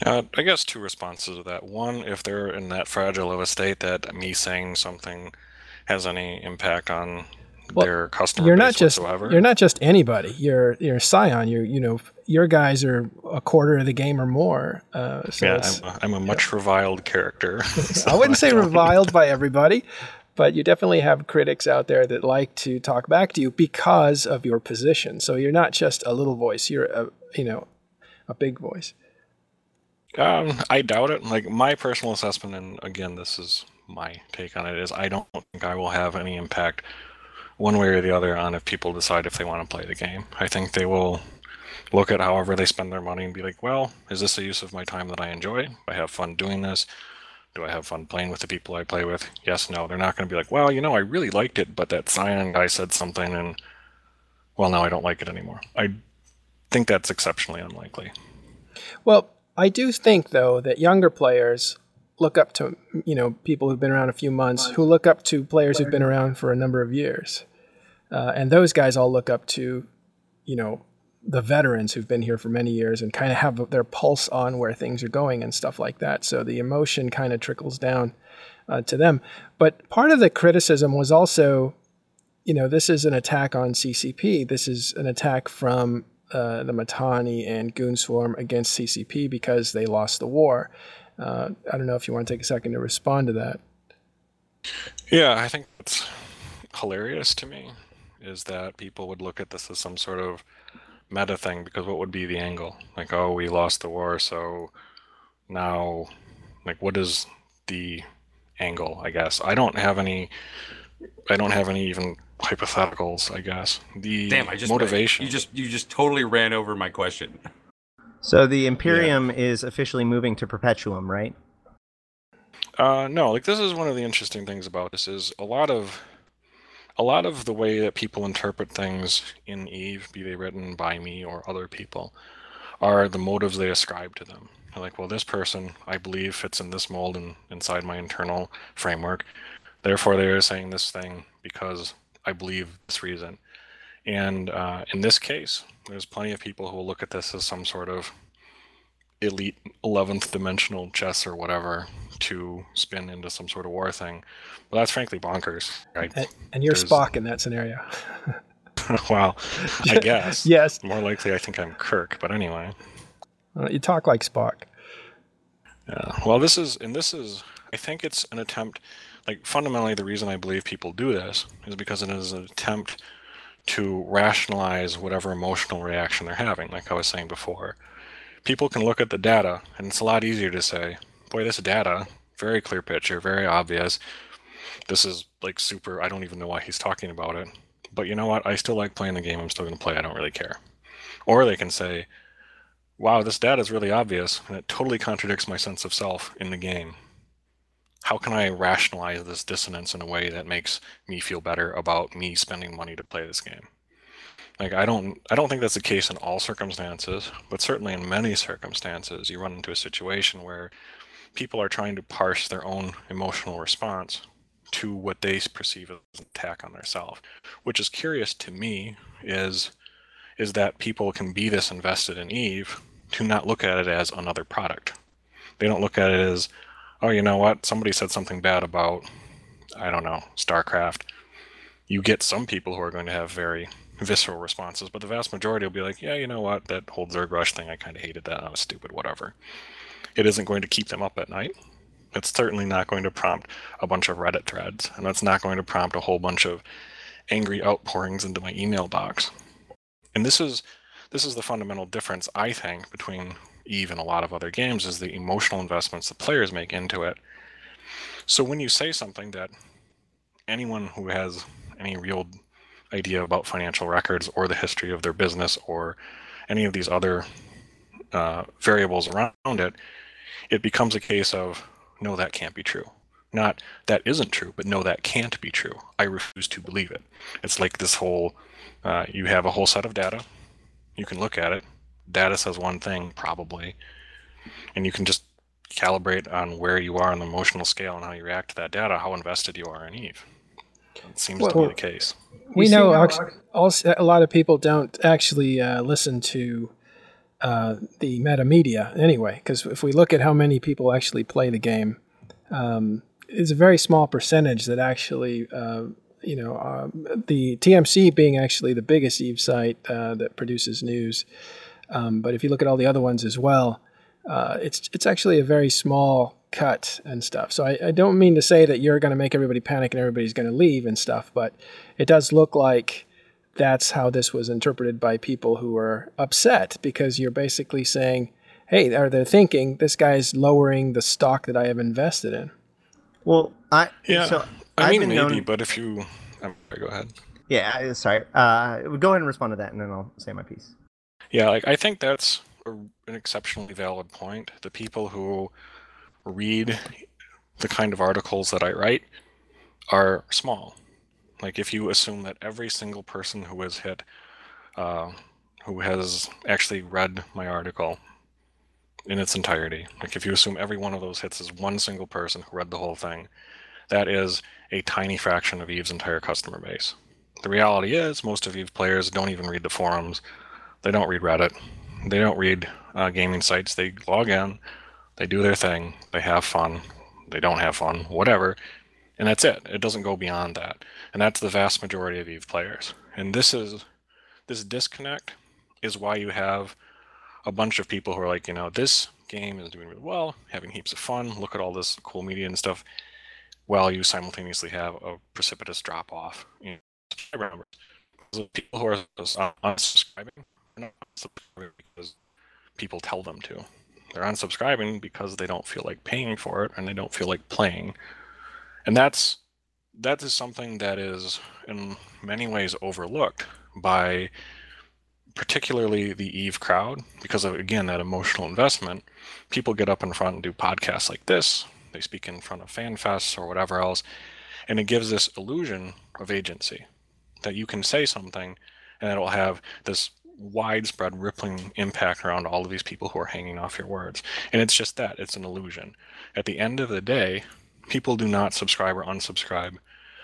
I guess two responses to that. One, if they're in that fragile of a state that me saying something has any impact on their customer base whatsoever. You're not just anybody. You're Sion. You know your guys are a quarter of the game or more. So yeah, I'm a much reviled character. So I wouldn't say reviled by everybody, but you definitely have critics out there that like to talk back to you because of your position. So you're not just a little voice. You're a big voice. I doubt it. Like, my personal assessment, and again, this is my take on it, is I don't think I will have any impact one way or the other on if people decide if they want to play the game. I think they will look at however they spend their money and be like, well, is this a use of my time that I enjoy? I have fun doing this. Do I have fun playing with the people I play with? Yes, no. They're not going to be like, well, you know, I really liked it, but that Sion guy said something, and, well, now I don't like it anymore. I think that's exceptionally unlikely. Well, I do think, though, that younger players look up to, you know, people who've been around a few months, who look up to players who've been around for a number of years. And those guys all look up to, you know, the veterans who've been here for many years and kind of have their pulse on where things are going and stuff like that. So the emotion kind of trickles down to them. But part of the criticism was also, you know, this is an attack on CCP. This is an attack from the Mittani and Goonswarm against CCP because they lost the war. I don't know if you want to take a second to respond to that. Yeah, I think that's hilarious to me, is that people would look at this as some sort of meta thing, because what would be the angle? Like, oh, we lost the war, so now, like, what is the angle? I guess I don't have any even hypotheticals. I guess the damn, I just motivation. You just totally ran over my question. So the Imperium is officially moving to Perpetuum, right? No, like, this is one of the interesting things about this is a lot of the way that people interpret things in EVE, be they written by me or other people, are the motives they ascribe to them. They're like, well, this person, I believe, fits in this mold and inside my internal framework. Therefore, they are saying this thing because I believe this reason. And in this case, there's plenty of people who will look at this as some sort of elite 11th dimensional chess or whatever to spin into some sort of war thing. Well, that's frankly bonkers, right? And you're Spock in that scenario. Wow, I guess. Yes. More likely, I think I'm Kirk, but anyway. You talk like Spock. Yeah. Well, this is, I think it's an attempt, like fundamentally the reason I believe people do this is because it is an attempt to rationalize whatever emotional reaction they're having, like I was saying before. People can look at the data, and it's a lot easier to say, boy, this data, very clear picture, very obvious. This is like super, I don't even know why he's talking about it. But you know what? I still like playing the game. I'm still going to play. I don't really care. Or they can say, wow, this data is really obvious, and it totally contradicts my sense of self in the game. How can I rationalize this dissonance in a way that makes me feel better about me spending money to play this game? Like, I don't think that's the case in all circumstances, but certainly in many circumstances, you run into a situation where people are trying to parse their own emotional response to what they perceive as an attack on themselves. Which is curious to me is that people can be this invested in EVE to not look at it as another product. They don't look at it as, oh, you know what? Somebody said something bad about, I don't know, StarCraft. You get some people who are going to have very visceral responses, but the vast majority will be like, yeah, you know what? That whole Zerg Rush thing, I kind of hated that. I was stupid, whatever. It isn't going to keep them up at night. It's certainly not going to prompt a bunch of Reddit threads, and that's not going to prompt a whole bunch of angry outpourings into my email box. And this is the fundamental difference, I think, between EVE and a lot of other games, is the emotional investments the players make into it. So when you say something that anyone who has any real idea about financial records or the history of their business or any of these other variables around it, it becomes a case of, no, that can't be true. Not, that isn't true, but no, that can't be true. I refuse to believe it. It's like this whole, you have a whole set of data. You can look at it. Data says one thing, probably. And you can just calibrate on where you are on the emotional scale and how you react to that data, how invested you are in EVE. It seems to be the case. We know also, a lot of people don't actually listen to the metamedia anyway, because if we look at how many people actually play the game, it's a very small percentage that actually, the TMC being actually the biggest EVE site that produces news. But if you look at all the other ones as well, it's actually a very small cut and stuff. So I don't mean to say that you're going to make everybody panic and everybody's going to leave and stuff, but it does look like that's how this was interpreted by people who were upset, because you're basically saying, hey, or they're thinking, this guy's lowering the stock that I have invested in. Well, but if you... go ahead. Yeah, sorry. Go ahead and respond to that, and then I'll say my piece. Yeah, I think that's an exceptionally valid point. The people who read the kind of articles that I write are small. Like, if you assume that every single person who is hit, who has actually read my article in its entirety, like if you assume every one of those hits is one single person who read the whole thing, that is a tiny fraction of EVE's entire customer base. The reality is most of EVE players don't even read the forums. They don't read Reddit. They don't read gaming sites. They log in. They do their thing. They have fun. They don't have fun. Whatever. And that's it. It doesn't go beyond that. And that's the vast majority of EVE players. And this disconnect is why you have a bunch of people who are like, you know, this game is doing really well, having heaps of fun. Look at all this cool media and stuff. While you simultaneously have a precipitous drop off. You know, I remember people who are unsubscribing. They're not unsubscribing because people tell them to. They're unsubscribing because they don't feel like paying for it and they don't feel like playing. And that is something that is in many ways overlooked by particularly the EVE crowd because of, again, that emotional investment. People get up in front and do podcasts like this. They speak in front of fan fests or whatever else. And it gives this illusion of agency that you can say something and it'll have this widespread rippling impact around all of these people who are hanging off your words. And it's just that. It's an illusion. At the end of the day, people do not subscribe or unsubscribe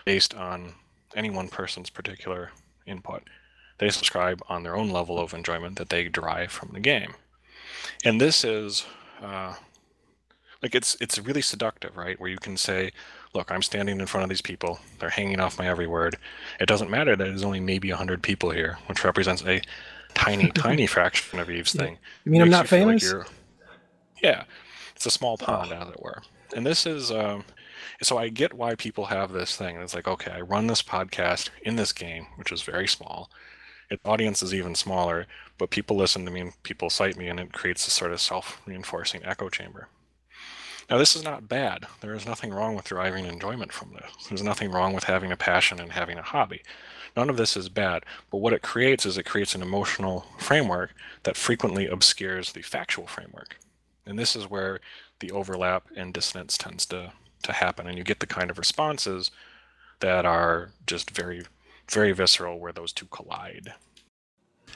based on any one person's particular input. They subscribe on their own level of enjoyment that they derive from the game. And this is like it's really seductive, right? Where you can say, look, I'm standing in front of these people. They're hanging off my every word. It doesn't matter that there's only maybe 100 people here, which represents a tiny, tiny fraction of Eve's thing. You mean I'm not famous? Like yeah. It's a small pond, as it were. And this is, so I get why people have this thing. It's like, okay, I run this podcast in this game, which is very small. Its audience is even smaller, but people listen to me and people cite me, and it creates this sort of self-reinforcing echo chamber. Now, this is not bad. There is nothing wrong with deriving enjoyment from this. There's nothing wrong with having a passion and having a hobby. None of this is bad, but what it creates is it creates an emotional framework that frequently obscures the factual framework. And this is where the overlap and dissonance tends to happen, and you get the kind of responses that are just very, very visceral where those two collide.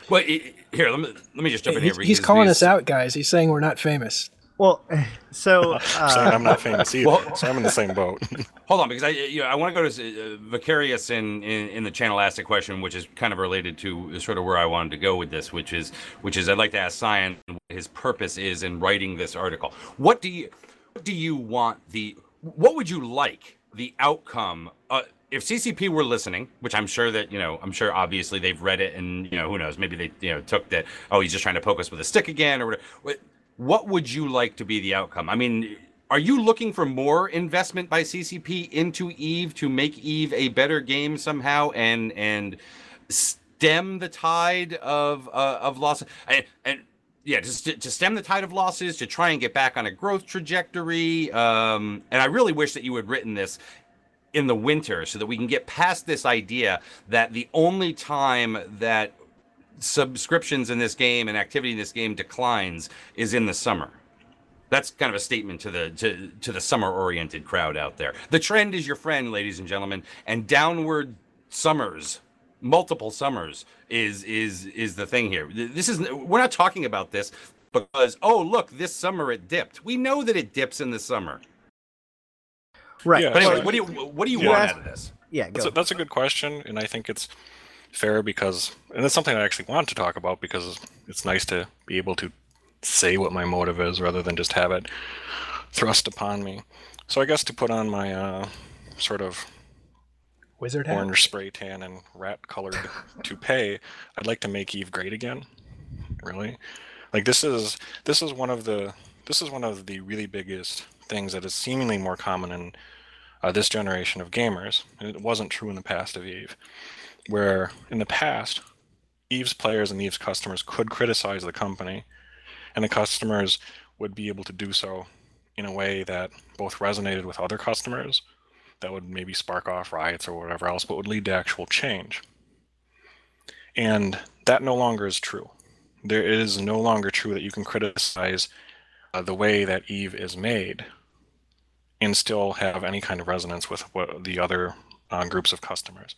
Well, here, let me just jump in here. He's calling us out, guys. He's saying we're not famous. Well, so I'm not famous either, well, so I'm in the same boat. Hold on, because I want to go to Vicarious in the channel asked a question, which is kind of related to sort of where I wanted to go with this, which is I'd like to ask Sion what his purpose is in writing this article. What do you want what would you like the outcome? If CCP were listening, which I'm sure that, I'm sure obviously they've read it and, who knows, maybe they, took that, oh, he's just trying to poke us with a stick again or whatever. What would you like to be the outcome? I mean, are you looking for more investment by CCP into EVE to make EVE a better game somehow and stem the tide of loss? And yeah, just to stem the tide of losses, to try and get back on a growth trajectory. And I really wish that you had written this in the winter so that we can get past this idea that the only time that subscriptions in this game and activity in this game declines is in the summer. That's kind of a statement to the to the summer-oriented crowd out there. The trend is your friend, ladies and gentlemen, and downward summers, multiple summers is the thing here. We're not talking about this because, oh, look, this summer it dipped. We know that it dips in the summer. Right. Yeah, but anyway, what do you want out of this? Yeah, that's a good question, and I think it's fair because, and it's something I actually want to talk about because it's nice to be able to say what my motive is rather than just have it thrust upon me. So I guess to put on my sort of wizard orange hat, spray tan, and rat-colored toupee, I'd like to make EVE great again. Really, like this is one of the really biggest things that is seemingly more common in this generation of gamers, and it wasn't true in the past of EVE, where in the past, EVE's players and EVE's customers could criticize the company, and the customers would be able to do so in a way that both resonated with other customers, that would maybe spark off riots or whatever else, but would lead to actual change. And that no longer is true. There is no longer true that you can criticize the way that EVE is made and still have any kind of resonance with what the other groups of customers.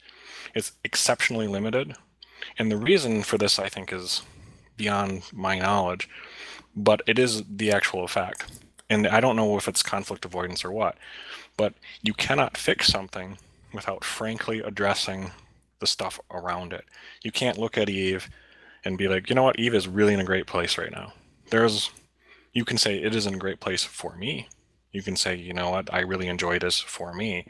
It's exceptionally limited. And the reason for this, I think, is beyond my knowledge, but it is the actual fact. And I don't know if it's conflict avoidance or what, but you cannot fix something without frankly addressing the stuff around it. You can't look at EVE and be like, you know what, EVE is really in a great place right now. You can say it is in a great place for me. You can say, you know what, I really enjoy this for me.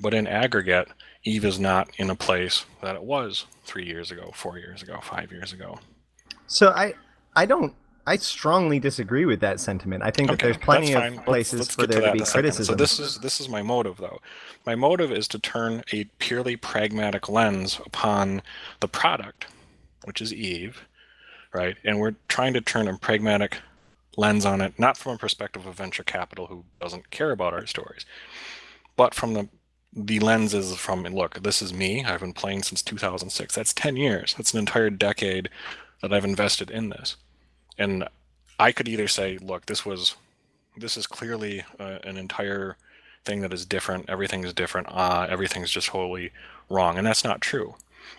But in aggregate, EVE is not in a place that it was 3 years ago, 4 years ago, 5 years ago. So I strongly disagree with that sentiment. I think that there's plenty of places for there to be criticism. So this is my motive, though. My motive is to turn a purely pragmatic lens upon the product, which is EVE, right? And we're trying to turn a pragmatic lens on it, not from a perspective of venture capital who doesn't care about our stories, but from the lenses from, look, this is me. I've been playing since 2006. That's 10 years. That's an entire decade that I've invested in this. And I could either say, look, this is clearly an entire thing that is different. Everything is different. Everything's just wholly wrong. And that's not true.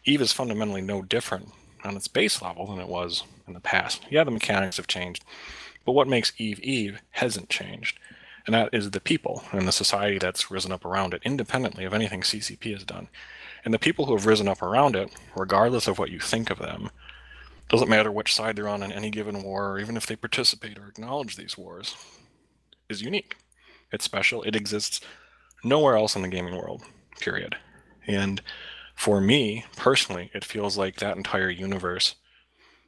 EVE is fundamentally no different on its base level than it was in the past. Yeah, the mechanics have changed. But what makes EVE EVE hasn't changed, and that is the people and the society that's risen up around it, independently of anything CCP has done. And the people who have risen up around it, regardless of what you think of them, Doesn't matter which side they're on in any given war, or even if they participate or acknowledge these wars, is unique. It's special. It exists nowhere else in the gaming world, period. And for me, personally, it feels like that entire universe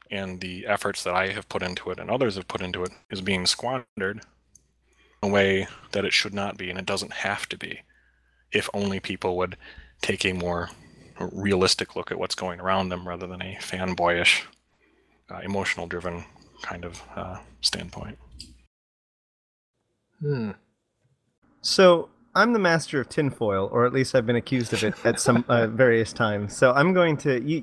and the efforts that I have put into it and others have put into it is being squandered in a way that it should not be, and it doesn't have to be, if only people would take a more realistic look at what's going around them rather than a fanboyish, emotional-driven kind of standpoint. So I'm the master of tinfoil, or at least I've been accused of it at some various times. So I'm going to...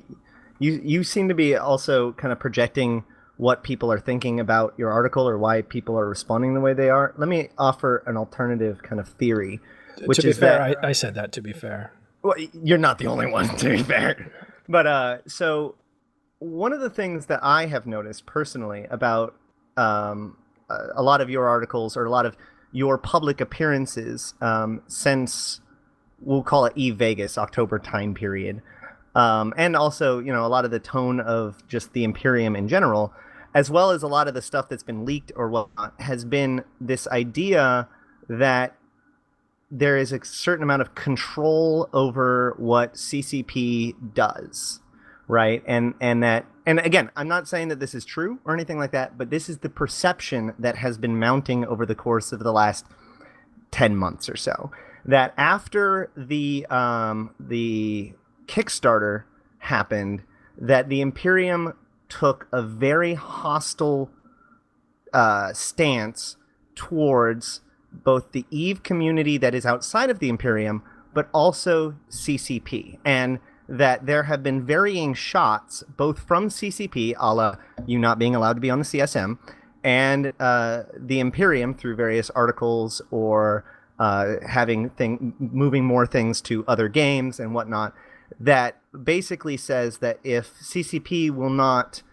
You seem to be also kind of projecting what people are thinking about your article or why people are responding the way they are. Let me offer an alternative kind of theory, which is fair, that... I said that, to be fair. Well, you're not the only one, to be fair. But so one of the things that I have noticed personally about a lot of your articles or a lot of your public appearances since, we'll call it eVegas, October time period, and also, you know, a lot of the tone of just the Imperium in general, as well as a lot of the stuff that's been leaked or whatnot, has been this idea that there is a certain amount of control over what CCP does, right? And that, and again, I'm not saying that this is true or anything like that, but this is the perception that has been mounting over the course of the last 10 months or so. That after the Kickstarter happened, that the Imperium took a very hostile stance towards both the EVE community that is outside of the Imperium, but also CCP, and that there have been varying shots both from CCP, a la you not being allowed to be on the CSM, and the Imperium through various articles or moving more things to other games and whatnot, that basically says that if CCP will not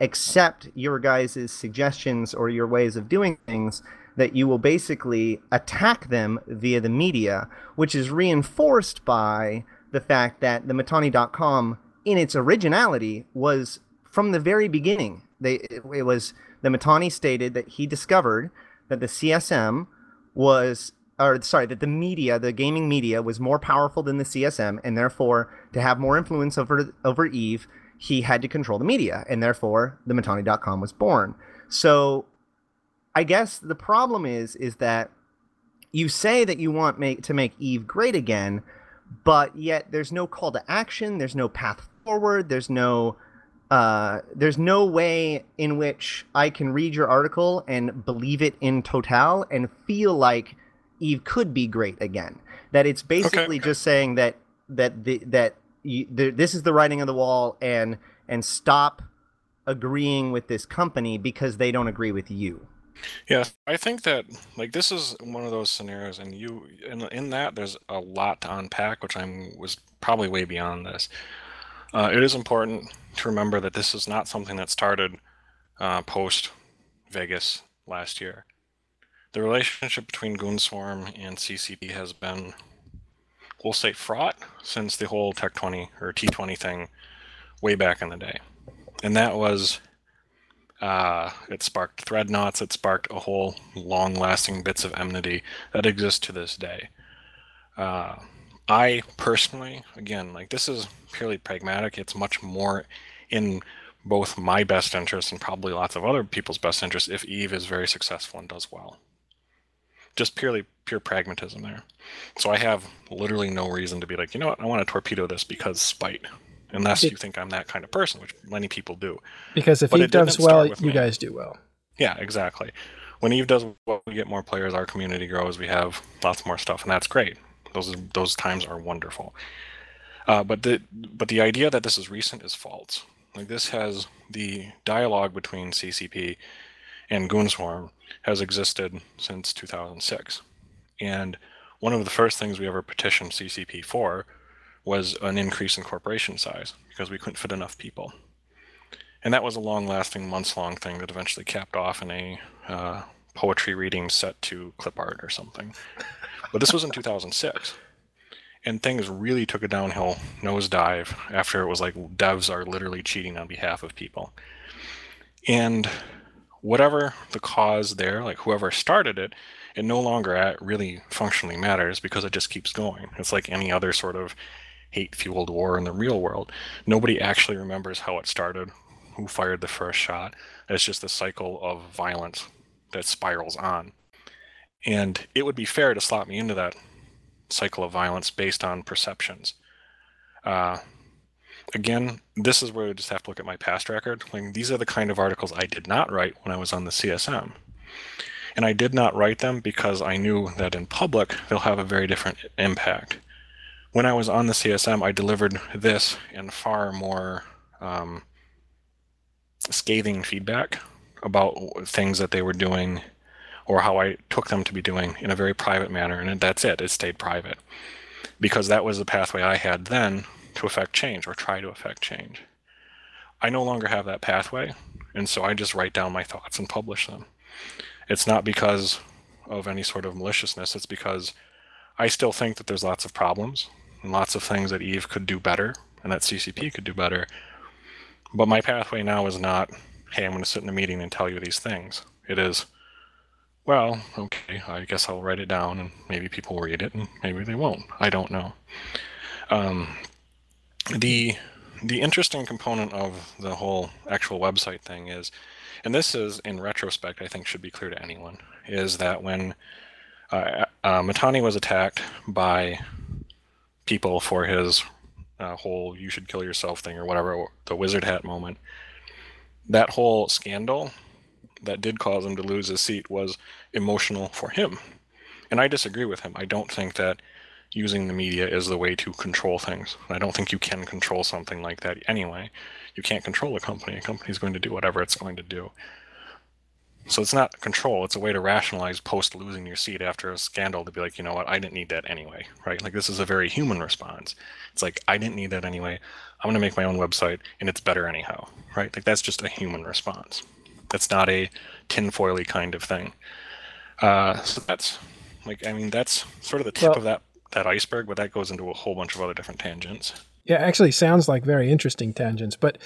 accept your guys' suggestions or your ways of doing things, that you will basically attack them via the media, which is reinforced by the fact that the thematani.com, in its originality, was from the very beginning. It was the Mittani stated that he discovered that the CSM was... or sorry, that the media, the gaming media, was more powerful than the CSM, and therefore, to have more influence over EVE, he had to control the media, and therefore, the thematani.com was born. So, I guess the problem is that you say that you want to make EVE great again, but yet there's no call to action, there's no path forward, there's no way in which I can read your article and believe it in total and feel like EVE could be great again. That it's basically just saying that this is the writing on the wall, and stop agreeing with this company because they don't agree with you. Yeah, I think that like this is one of those scenarios, and in that there's a lot to unpack, which was probably way beyond this. It is important to remember that this is not something that started post Vegas last year. The relationship between Goonswarm and CCP has been, we'll say, fraught since the whole Tech 20 or T20 thing way back in the day. And that was, it sparked thread knots, it sparked a whole long-lasting bits of enmity that exist to this day. I personally, again, like this is purely pragmatic. It's much more in both my best interest and probably lots of other people's best interest if EVE is very successful and does well. Just pure pragmatism there. So I have literally no reason to be like, you know what, I want to torpedo this because spite. Unless you think I'm that kind of person, which many people do. Because if EVE does well, you guys do well. Yeah, exactly. When EVE does well, we get more players, our community grows, we have lots more stuff, and that's great. Those times are wonderful. But the idea that this is recent is false. Like this has the dialogue between CCP and Goonswarm has existed since 2006. And one of the first things we ever petitioned CCP for was an increase in corporation size because we couldn't fit enough people. And that was a long-lasting, months-long thing that eventually capped off in a poetry reading set to clip art or something. But this was in 2006. And things really took a downhill nosedive after it was like devs are literally cheating on behalf of people. And whatever the cause there, like whoever started it, it no longer really functionally matters because it just keeps going. It's like any other sort of hate-fueled war in the real world. Nobody actually remembers how it started, who fired the first shot. It's just a cycle of violence that spirals on. And it would be fair to slot me into that cycle of violence based on perceptions. Again, this is where I just have to look at my past record. Like, these are the kind of articles I did not write when I was on the CSM. And I did not write them because I knew that in public, they'll have a very different impact. When I was on the CSM, I delivered this and far more scathing feedback about things that they were doing or how I took them to be doing in a very private manner. And that's it. It stayed private because that was the pathway I had then to affect change or try to affect change. I no longer have that pathway. And so I just write down my thoughts and publish them. It's not because of any sort of maliciousness. It's because I still think that there's lots of problems and lots of things that EVE could do better and that CCP could do better. But my pathway now is not, hey, I'm going to sit in a meeting and tell you these things. It is, well, okay, I guess I'll write it down and maybe people will read it and maybe they won't. I don't know. The interesting component of the whole actual website thing is, and this is, in retrospect, I think should be clear to anyone, is that when Mittani was attacked by people for his whole you should kill yourself thing or whatever, or the wizard hat moment, that whole scandal that did cause him to lose his seat was emotional for him. And I disagree with him. I don't think that using the media is the way to control things. I don't think you can control something like that anyway. You can't control a company. A company's going to do whatever it's going to do. So it's not control. It's a way to rationalize post losing your seat after a scandal to be like, you know what, I didn't need that anyway, right? Like, this is a very human response. It's like, I didn't need that anyway. I'm going to make my own website and it's better anyhow, right? Like, that's just a human response. That's not a tinfoily kind of thing. So that's like, I mean, that's sort of the tip of that iceberg, but that goes into a whole bunch of other different tangents. Yeah, actually sounds like very interesting tangents, but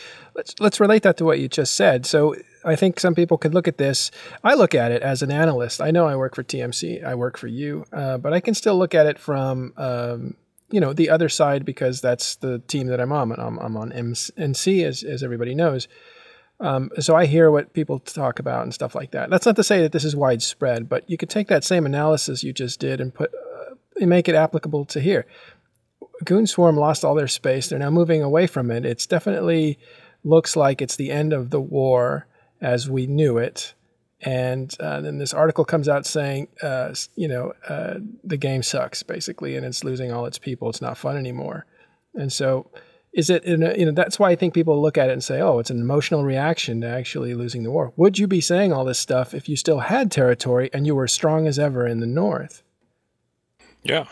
let's relate that to what you just said. So I think some people could look at this. I look at it as an analyst. I know I work for TMC, I work for you, but I can still look at it from, the other side because that's the team that I'm on. I'm on NC, as everybody knows. So I hear what people talk about and stuff like that. That's not to say that this is widespread, but you could take that same analysis you just did and make it applicable to here. Goonswarm lost all their space. They're now moving away from it. It's definitely looks like it's the end of the war as we knew it. And then this article comes out saying, the game sucks, basically, and it's losing all its people. It's not fun anymore. And so that's why I think people look at it and say, oh, it's an emotional reaction to actually losing the war. Would you be saying all this stuff if you still had territory and you were strong as ever in the north? Yeah,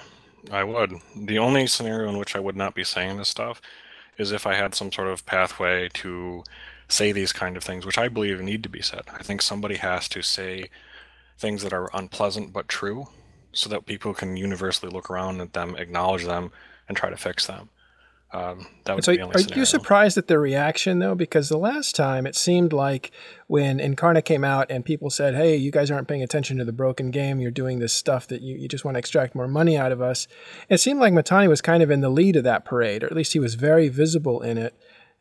I would. The only scenario in which I would not be saying this stuff is if I had some sort of pathway to say these kind of things, which I believe need to be said. I think somebody has to say things that are unpleasant but true so that people can universally look around at them, acknowledge them, and try to fix them. Are you surprised at the reaction, though? Because the last time it seemed like when Incarna came out and people said, hey, you guys aren't paying attention to the broken game. You're doing this stuff that you just want to extract more money out of us. It seemed like Mittani was kind of in the lead of that parade, or at least he was very visible in it.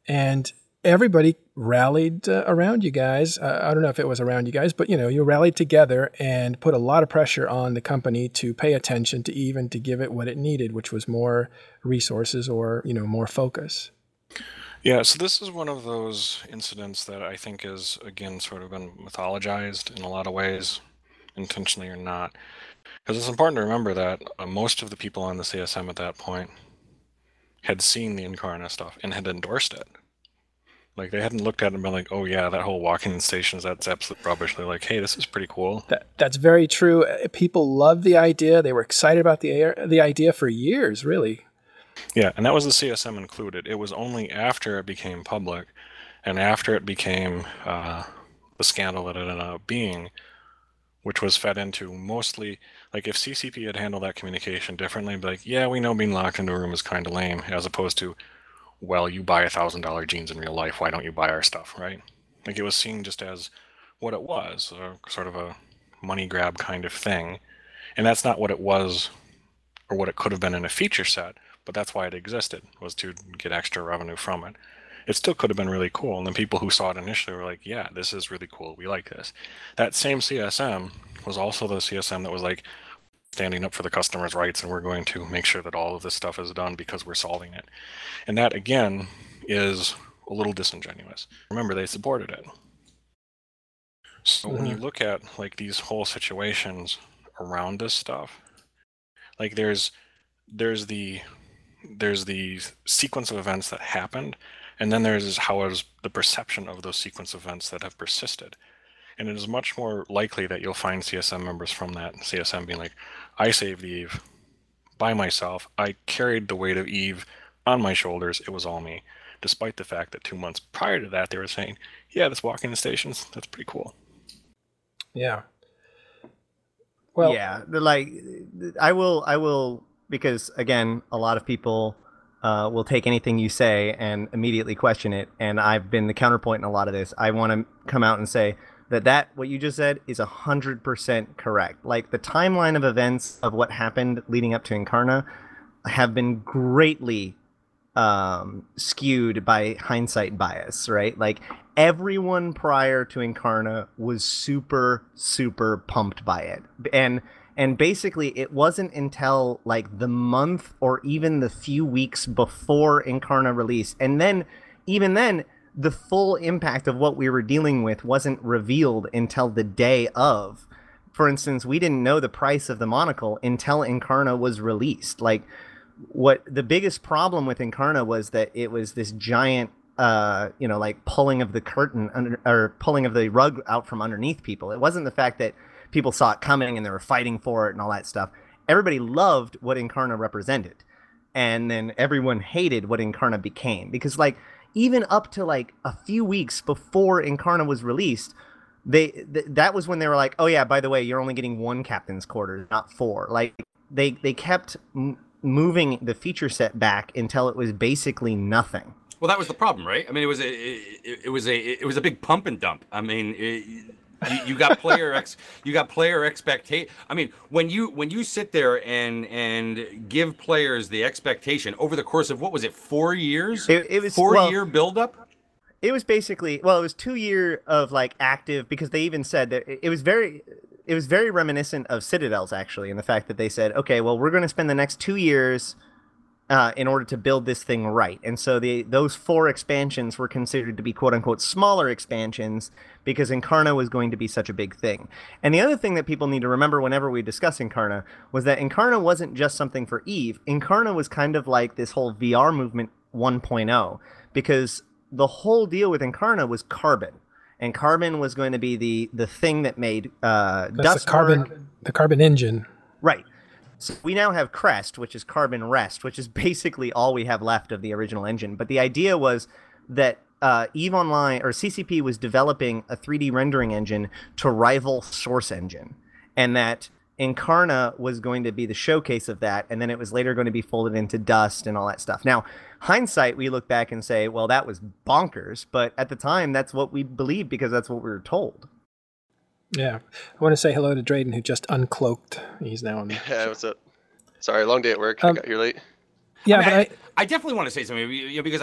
And everybody rallied around you guys. I don't know if it was around you guys, but, you rallied together and put a lot of pressure on the company to pay attention to EVE and to give it what it needed, which was more resources or, more focus. Yeah, so this is one of those incidents that I think is, again, sort of been mythologized in a lot of ways, intentionally or not. Because it's important to remember that most of the people on the CSM at that point had seen the Incarna stuff and had endorsed it. Like, they hadn't looked at it and been like, oh, yeah, that whole walking stations, that's absolute rubbish. They're like, hey, this is pretty cool. That's very true. People loved the idea. They were excited about the idea for years, really. Yeah, and that was the CSM included. It was only after it became public and after it became the scandal that it ended up being, which was fed into mostly, like, if CCP had handled that communication differently, be like, yeah, we know being locked into a room is kind of lame, as opposed to, well, you buy $1,000 jeans in real life, why don't you buy our stuff, right? Like, it was seen just as what it was, sort of a money grab kind of thing. And that's not what it was or what it could have been in a feature set, but that's why it existed, was to get extra revenue from it. It still could have been really cool. And the people who saw it initially were like, yeah, this is really cool. We like this. That same CSM was also the CSM that was like standing up for the customer's rights, and we're going to make sure that all of this stuff is done because we're solving it. And that, again, is a little disingenuous. Remember, they supported it. So when you look at like these whole situations around this stuff, like there's the sequence of events that happened, and then there's how is the perception of those sequence of events that have persisted. And it is much more likely that you'll find CSM members from that CSM being like, I saved EVE by myself. I carried the weight of EVE on my shoulders. It was all me. Despite the fact that 2 months prior to that, they were saying, yeah, this walking the stations, that's pretty cool. Yeah. Well, yeah, like I will, because again, a lot of people will take anything you say and immediately question it. And I've been the counterpoint in a lot of this. I want to come out and say that what you just said is 100% correct. Like, the timeline of events of what happened leading up to Incarna have been greatly skewed by hindsight bias, right? Like, everyone prior to Incarna was super, super pumped by it. And basically, it wasn't until like the month or even the few weeks before Incarna release. And then, even then, the full impact of what we were dealing with wasn't revealed until the day of. For instance, we didn't know the price of the monocle until Incarna was released. Like, what the biggest problem with Incarna was that it was this giant, like pulling of the curtain or pulling of the rug out from underneath people. It wasn't the fact that people saw it coming and they were fighting for it and all that stuff. Everybody loved what Incarna represented, and then everyone hated what Incarna became, because like even up to like a few weeks before Incarna was released, that was when they were like, oh yeah, by the way, you're only getting one captain's quarters, not four. Like they kept moving the feature set back until it was basically nothing. Well, that was the problem, right? I mean, it was a big pump and dump. I mean, you got player expectation. I mean, when you sit there and give players the expectation over the course of, what was it, 4 years? It was 4 year buildup. It was basically, well, it was 2 year of like active, because they even said that it was very reminiscent of Citadels, actually, in the fact that they said, okay, well, we're going to spend the next 2 years in order to build this thing right. And so those four expansions were considered to be quote-unquote smaller expansions because Incarna was going to be such a big thing. And the other thing that people need to remember whenever we discuss Incarna was that Incarna wasn't just something for EVE. Incarna was kind of like this whole VR movement 1.0, because the whole deal with Incarna was Carbon. And Carbon was going to be the thing that made Dust the Carbon engine. Right. So we now have Crest, which is Carbon Rest, which is basically all we have left of the original engine. But the idea was that EVE Online, or CCP, was developing a 3D rendering engine to rival Source Engine. And that Incarna was going to be the showcase of that, and then it was later going to be folded into Dust and all that stuff. Now, hindsight, we look back and say, well, that was bonkers, but at the time, that's what we believed because that's what we were told. Yeah. I want to say hello to Drayden, who just uncloaked. He's now on the... Yeah, what's up? Sorry, long day at work. I got here late. Yeah, I mean, but I definitely want to say something, you know, because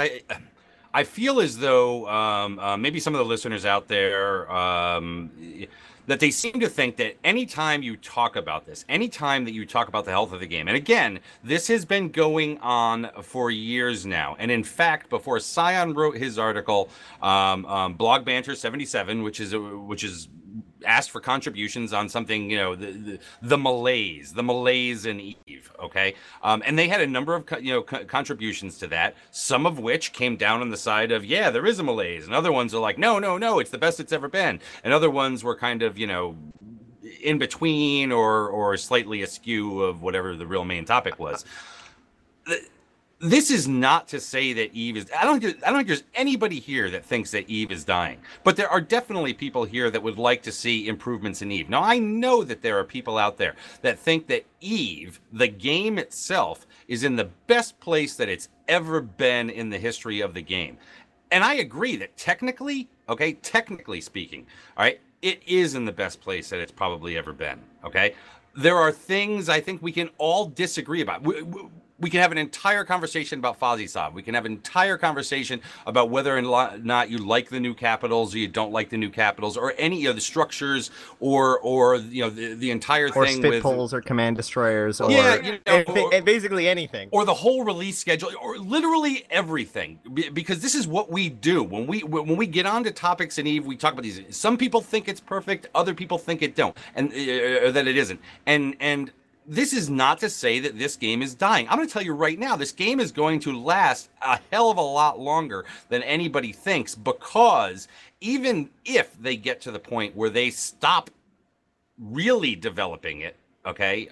I feel as though maybe some of the listeners out there... that they seem to think that anytime you talk about this, anytime that you talk about the health of the game, and again, this has been going on for years now. And in fact, before Sion wrote his article, Blog Banter 77, which is asked for contributions on something, you know, the malaise in EVE, okay? And they had a number of contributions to that, some of which came down on the side of, yeah, there is a malaise, and other ones are like, no, it's the best it's ever been, and other ones were kind of, you know, in between or slightly askew of whatever the real main topic was. This is not to say that EVE is... I don't think there's anybody here that thinks that EVE is dying. But there are definitely people here that would like to see improvements in EVE. Now, I know that there are people out there that think that EVE, the game itself, is in the best place that it's ever been in the history of the game. And I agree that technically okay? Technically speaking, all right? It is in the best place that it's probably ever been, okay? There are things I think we can all disagree about. We can have an entire conversation about Fozzie Sov. We can have an entire conversation about whether or not you like the new capitals or you don't like the new capitals or any of the structures or you know, the entire or thing with... Or spitpoles or command destroyers or... Yeah, you know, or basically anything. Or the whole release schedule or literally everything, because this is what we do. When we get onto topics in EVE, we talk about these. Some people think it's perfect, other people think it don't, and that it isn't. And this is not to say that this game is dying. I'm going to tell you right now, this game is going to last a hell of a lot longer than anybody thinks, because even if they get to the point where they stop really developing it, okay,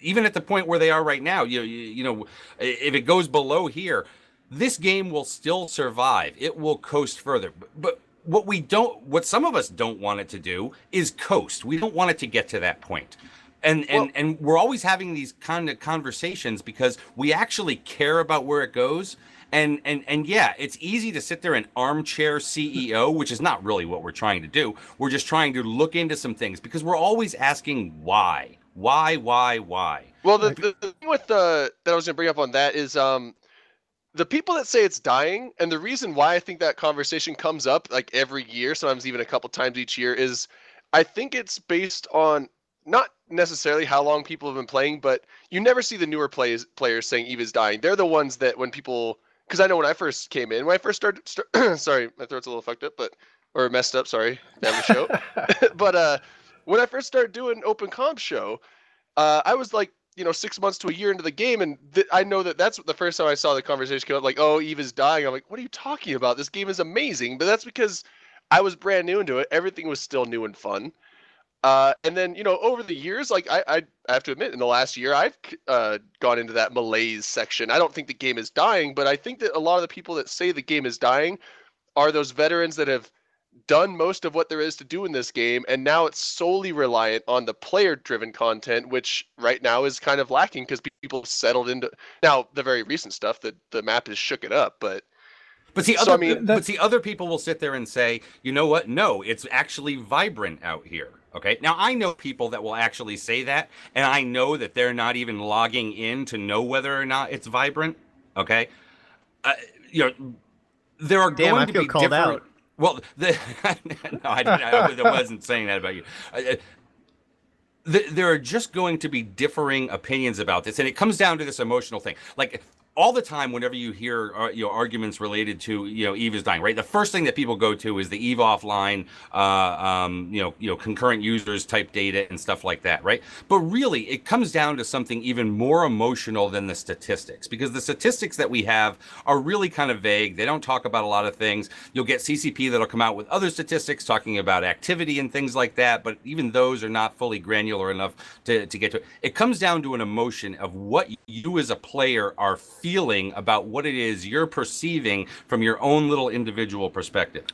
even at the point where they are right now, you know, if it goes below here, this game will still survive. It will coast further. But what some of us don't want it to do is coast. We don't want it to get to that point. And we're always having these kind of conversations because we actually care about where it goes. And yeah, it's easy to sit there and armchair CEO, which is not really what we're trying to do. We're just trying to look into some things because we're always asking why. Well, the thing with that I was going to bring up on that is the people that say it's dying, and the reason why I think that conversation comes up like every year, sometimes even a couple times each year, is I think it's based on not necessarily how long people have been playing, but you never see the newer players saying EVE is dying. They're the ones that when people, because I know when I first came in, when I first started, sorry, my throat's a little fucked up, or messed up, sorry, that show. But when I first started doing open comp show, I was like, you know, 6 months to a year into the game, and I know that's the first time I saw the conversation come up, like, oh, EVE is dying. I'm like, what are you talking about? This game is amazing. But that's because I was brand new into it. Everything was still new and fun. And then, you know, over the years, like I have to admit, in the last year, I've gone into that malaise section. I don't think the game is dying, but I think that a lot of the people that say the game is dying are those veterans that have done most of what there is to do in this game. And now it's solely reliant on the player-driven content, which right now is kind of lacking because people have settled into now the very recent stuff that the map has shook it up, but. But other people will sit there and say, you know what? No, it's actually vibrant out here. Okay. Now I know people that will actually say that, and I know that they're not even logging in to know whether or not it's vibrant. Okay. You know, there are damn, going I to feel be called different. Out. Well, no, I wasn't saying that about you. There are just going to be differing opinions about this, and it comes down to this emotional thing, like. All the time, whenever you hear arguments related to EVE is dying, right? The first thing that people go to is the EVE Offline, concurrent users type data and stuff like that, right? But really, it comes down to something even more emotional than the statistics, because the statistics that we have are really kind of vague. They don't talk about a lot of things. You'll get CCP that'll come out with other statistics talking about activity and things like that, but even those are not fully granular enough to get to it. It comes down to an emotion of what you as a player are feeling about what it is you're perceiving from your own little individual perspective.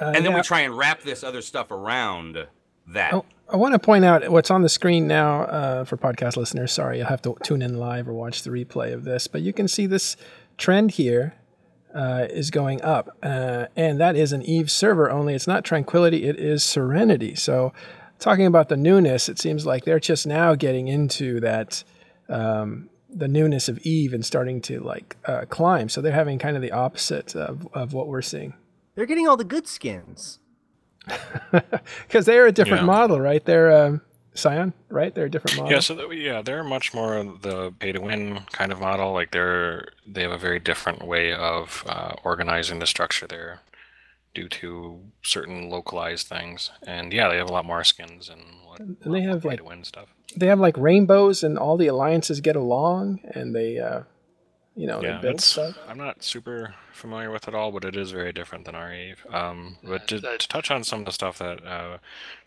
And then we try and wrap this other stuff around that. I want to point out what's on the screen now for podcast listeners. Sorry, you'll have to tune in live or watch the replay of this. But you can see this trend here is going up. And that is an EVE server, only it's not Tranquility, it is Serenity. So talking about the newness, it seems like they're just now getting into that... the newness of EVE and starting to like climb. So they're having kind of the opposite of what we're seeing. They're getting all the good skins. Because they're a different model, right? They're Sion, right? They're a different model. Yeah, so they're much more the pay to win kind of model. Like they have a very different way of organizing the structure there due to certain localized things. And yeah, they have a lot more skins and they have pay to win stuff. They have like rainbows and all the alliances get along and they, they build stuff. I'm not super familiar with it all, but it is very different than our EVE. But to touch on some of the stuff that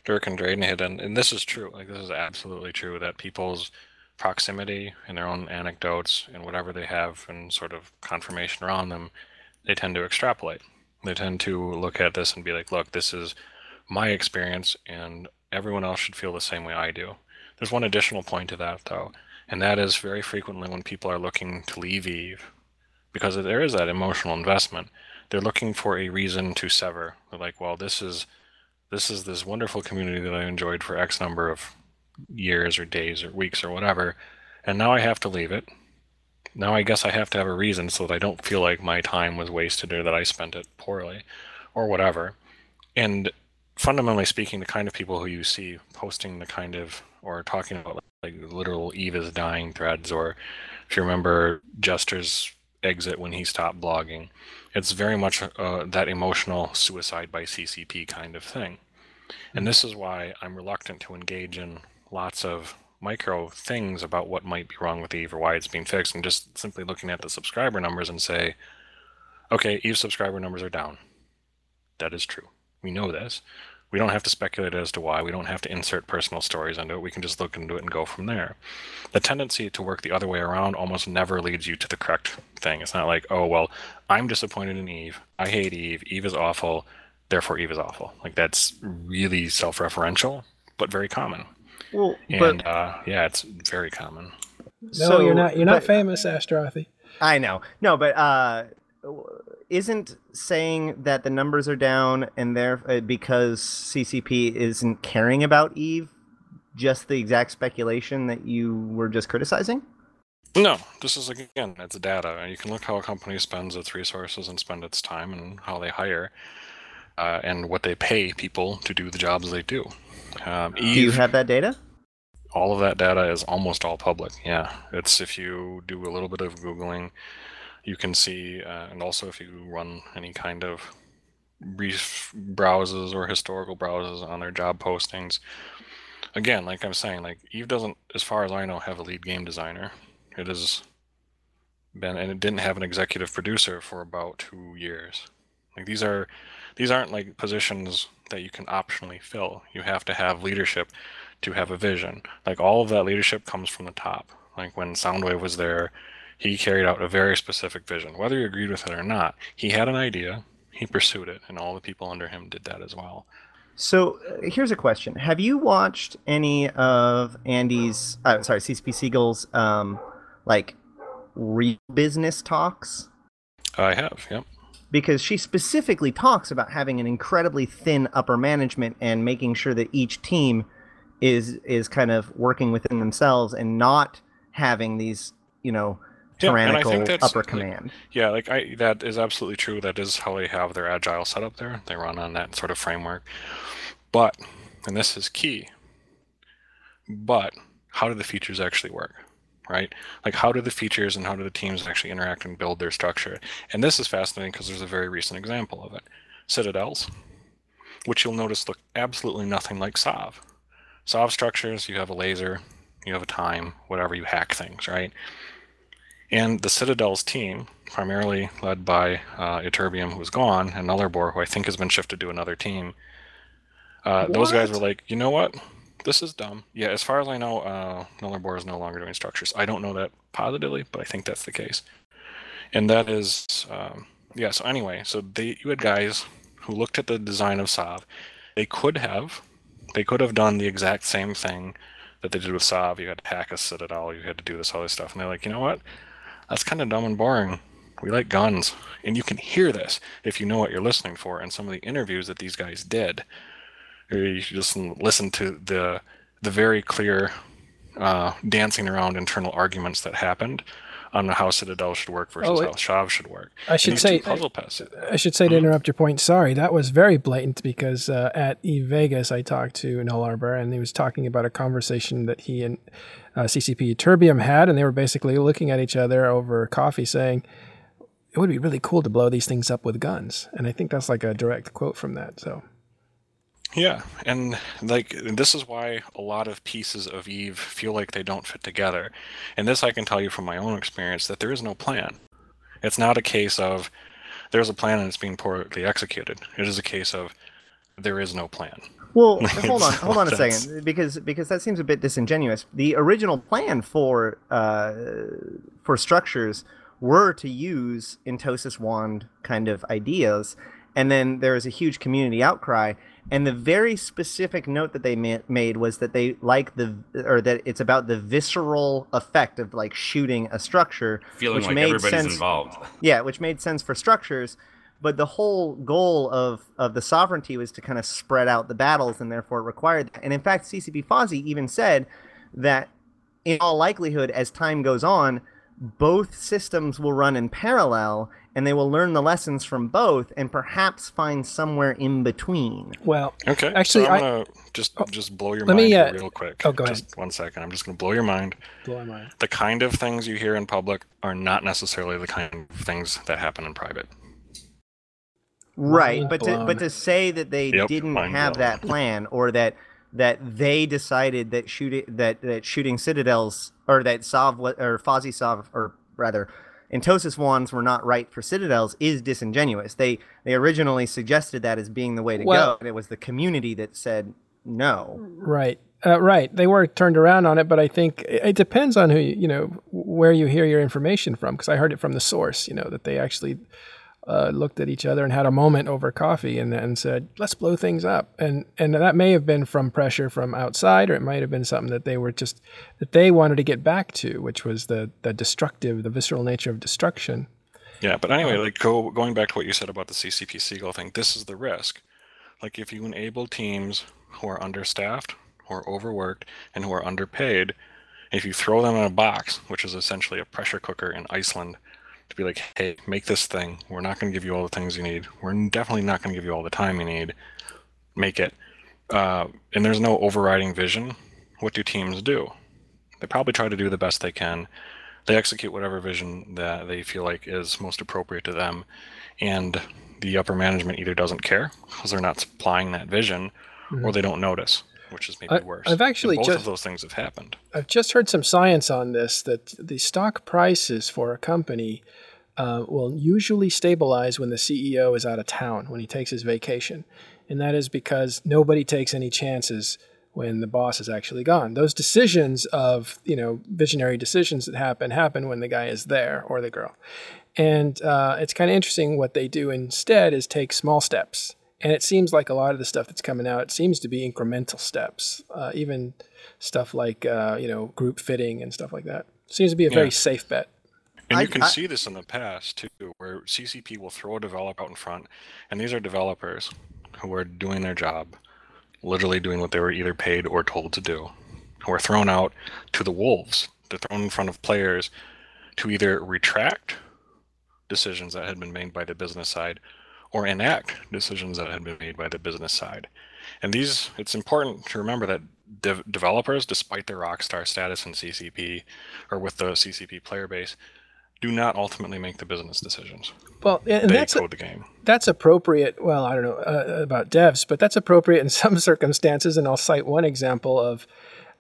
Dirk and Drayden hit, and this is true, like this is absolutely true, that people's proximity and their own anecdotes and whatever they have and sort of confirmation around them, they tend to extrapolate. They tend to look at this and be like, look, this is my experience and everyone else should feel the same way I do. There's one additional point to that, though, and that is very frequently when people are looking to leave EVE, because there is that emotional investment, they're looking for a reason to sever. They're like, well, this is this wonderful community that I enjoyed for X number of years or days or weeks or whatever, and now I have to leave it. Now I guess I have to have a reason so that I don't feel like my time was wasted or that I spent it poorly or whatever. And fundamentally speaking, the kind of people who you see posting the kind of, or talking about like literal EVE is dying threads, or if you remember Jester's exit when he stopped blogging, it's very much that emotional suicide by CCP kind of thing. And this is why I'm reluctant to engage in lots of micro things about what might be wrong with EVE or why it's being fixed. I'm just simply looking at the subscriber numbers and say, okay, EVE subscriber numbers are down. That is true. We know this. We don't have to speculate as to why. We don't have to insert personal stories into it. We can just look into it and go from there. The tendency to work the other way around almost never leads you to the correct thing. It's not like, oh, well, I'm disappointed in EVE. I hate EVE. EVE is awful. Therefore, EVE is awful. Like, that's really self-referential, but very common. Well, and, but yeah, it's very common. No, so you're not famous, Ashtarothi. I know. No, but isn't saying that the numbers are down and there because CCP isn't caring about EVE just the exact speculation that you were just criticizing? No, this is, again, it's data. You can look how a company spends its resources and spend its time and how they hire and what they pay people to do the jobs they do. EVE, do you have that data? All of that data is almost all public. Yeah, it's, if you do a little bit of Googling, you can see, and also if you run any kind of brief browses or historical browses on their job postings. Again, like I'm saying, like EVE doesn't, as far as I know, have a lead game designer. It has been, and it didn't have an executive producer for about 2 years. Like these aren't like positions that you can optionally fill. You have to have leadership to have a vision. Like all of that leadership comes from the top. Like when Soundwave was there, he carried out a very specific vision. Whether you agreed with it or not, he had an idea, he pursued it, and all the people under him did that as well. So here's a question. Have you watched any of Andy's, CCP Siegel's, like, business talks? I have, yep. Because she specifically talks about having an incredibly thin upper management and making sure that each team is kind of working within themselves and not having these, you know, tyrannical upper command. Yeah, like that is absolutely true. That is how they have their agile setup there. They run on that sort of framework. But, and this is key, but how do the features actually work? Right? Like how do the features and how do the teams actually interact and build their structure? And this is fascinating because there's a very recent example of it. Citadels, which you'll notice look absolutely nothing like Sov. Sov structures, you have a laser, you have a time, whatever, you hack things, right? And the Citadels team, primarily led by Imperium, who's gone, and Nullarbor, who I think has been shifted to another team, those guys were like, you know what? This is dumb. Yeah, as far as I know, Nullarbor is no longer doing structures. I don't know that positively, but I think that's the case. And that is, yeah, so anyway, so you had guys who looked at the design of Sov. They could have done the exact same thing that they did with Sov. You had to hack a Citadel, you had to do this other stuff. And they're like, you know what? That's kind of dumb and boring. We like guns. And you can hear this if you know what you're listening for in some of the interviews that these guys did. You should just listen to the very clear dancing around internal arguments that happened on how Citadel should work versus how Sov should work. I should say to interrupt your point, sorry, that was very blatant because at eVegas I talked to Nullarbor and he was talking about a conversation that he and CCP Turbium had, and they were basically looking at each other over coffee saying, it would be really cool to blow these things up with guns. And I think that's like a direct quote from that, so... Yeah, and like this is why a lot of pieces of EVE feel like they don't fit together. And this I can tell you from my own experience, that there is no plan. It's not a case of there's a plan and it's being poorly executed. It is a case of there is no plan. Well, hold on a second, because that seems a bit disingenuous. The original plan for structures were to use Entosis wand kind of ideas, and then there was a huge community outcry. And the very specific note that they made was that they like that it's about the visceral effect of like shooting a structure, feeling which like made everybody's sense, involved. Yeah, which made sense for structures, But the whole goal of the sovereignty was to kind of spread out the battles, and therefore it required that. And in fact, CCP Fozzie even said that in all likelihood, as time goes on, both systems will run in parallel, and they will learn the lessons from both and perhaps find somewhere in between. Well, okay. Actually, so I'm going to just blow your mind real quick. Oh, go ahead. Just 1 second. I'm just going to blow your mind. Blow my mind. The kind of things you hear in public are not necessarily the kind of things that happen in private. Right, but to say that they didn't have that plan, or that they decided that shooting Citadels, or that Sov or Fozzie Sov, or rather Entosis wands were not right for Citadels, is disingenuous. They originally suggested that as being the way to go, and it was the community that said no. Right. Right. They were turned around on it, but I think it depends on who where you hear your information from, because I heard it from the source, that they actually looked at each other and had a moment over coffee and said, let's blow things up. And that may have been from pressure from outside, or it might have been something that they were that they wanted to get back to, which was the visceral nature of destruction. Yeah, but anyway, going back to what you said about the CCP Seagull thing, this is the risk. Like, if you enable teams who are understaffed, who are overworked, and who are underpaid, if you throw them in a box, which is essentially a pressure cooker in Iceland, to be like, hey, make this thing. We're not going to give you all the things you need. We're definitely not going to give you all the time you need. Make it. And there's no overriding vision. What do teams do? They probably try to do the best they can. They execute whatever vision that they feel like is most appropriate to them. And the upper management either doesn't care because they're not supplying that vision, or they don't notice, which is maybe worse. I've actually both of those things have happened. I've just heard some science on this, that the stock prices for a company will usually stabilize when the CEO is out of town, when he takes his vacation. And that is because nobody takes any chances when the boss is actually gone. Those decisions of, visionary decisions that happen when the guy is there, or the girl. And it's kind of interesting what they do instead is take small steps. And it seems like a lot of the stuff that's coming out, it seems to be incremental steps, even stuff like, group fitting and stuff like that. Seems to be a very safe bet. And you can see this in the past, too, where CCP will throw a developer out in front. And these are developers who are doing their job, literally doing what they were either paid or told to do, who are thrown out to the wolves. They're thrown in front of players to either retract decisions that had been made by the business side, or enact decisions that had been made by the business side. And it's important to remember that developers, despite their rockstar status in CCP, or with the CCP player base, do not ultimately make the business decisions. Well, and they code the game. That's appropriate. Well, I don't know about devs, but that's appropriate in some circumstances. And I'll cite one example of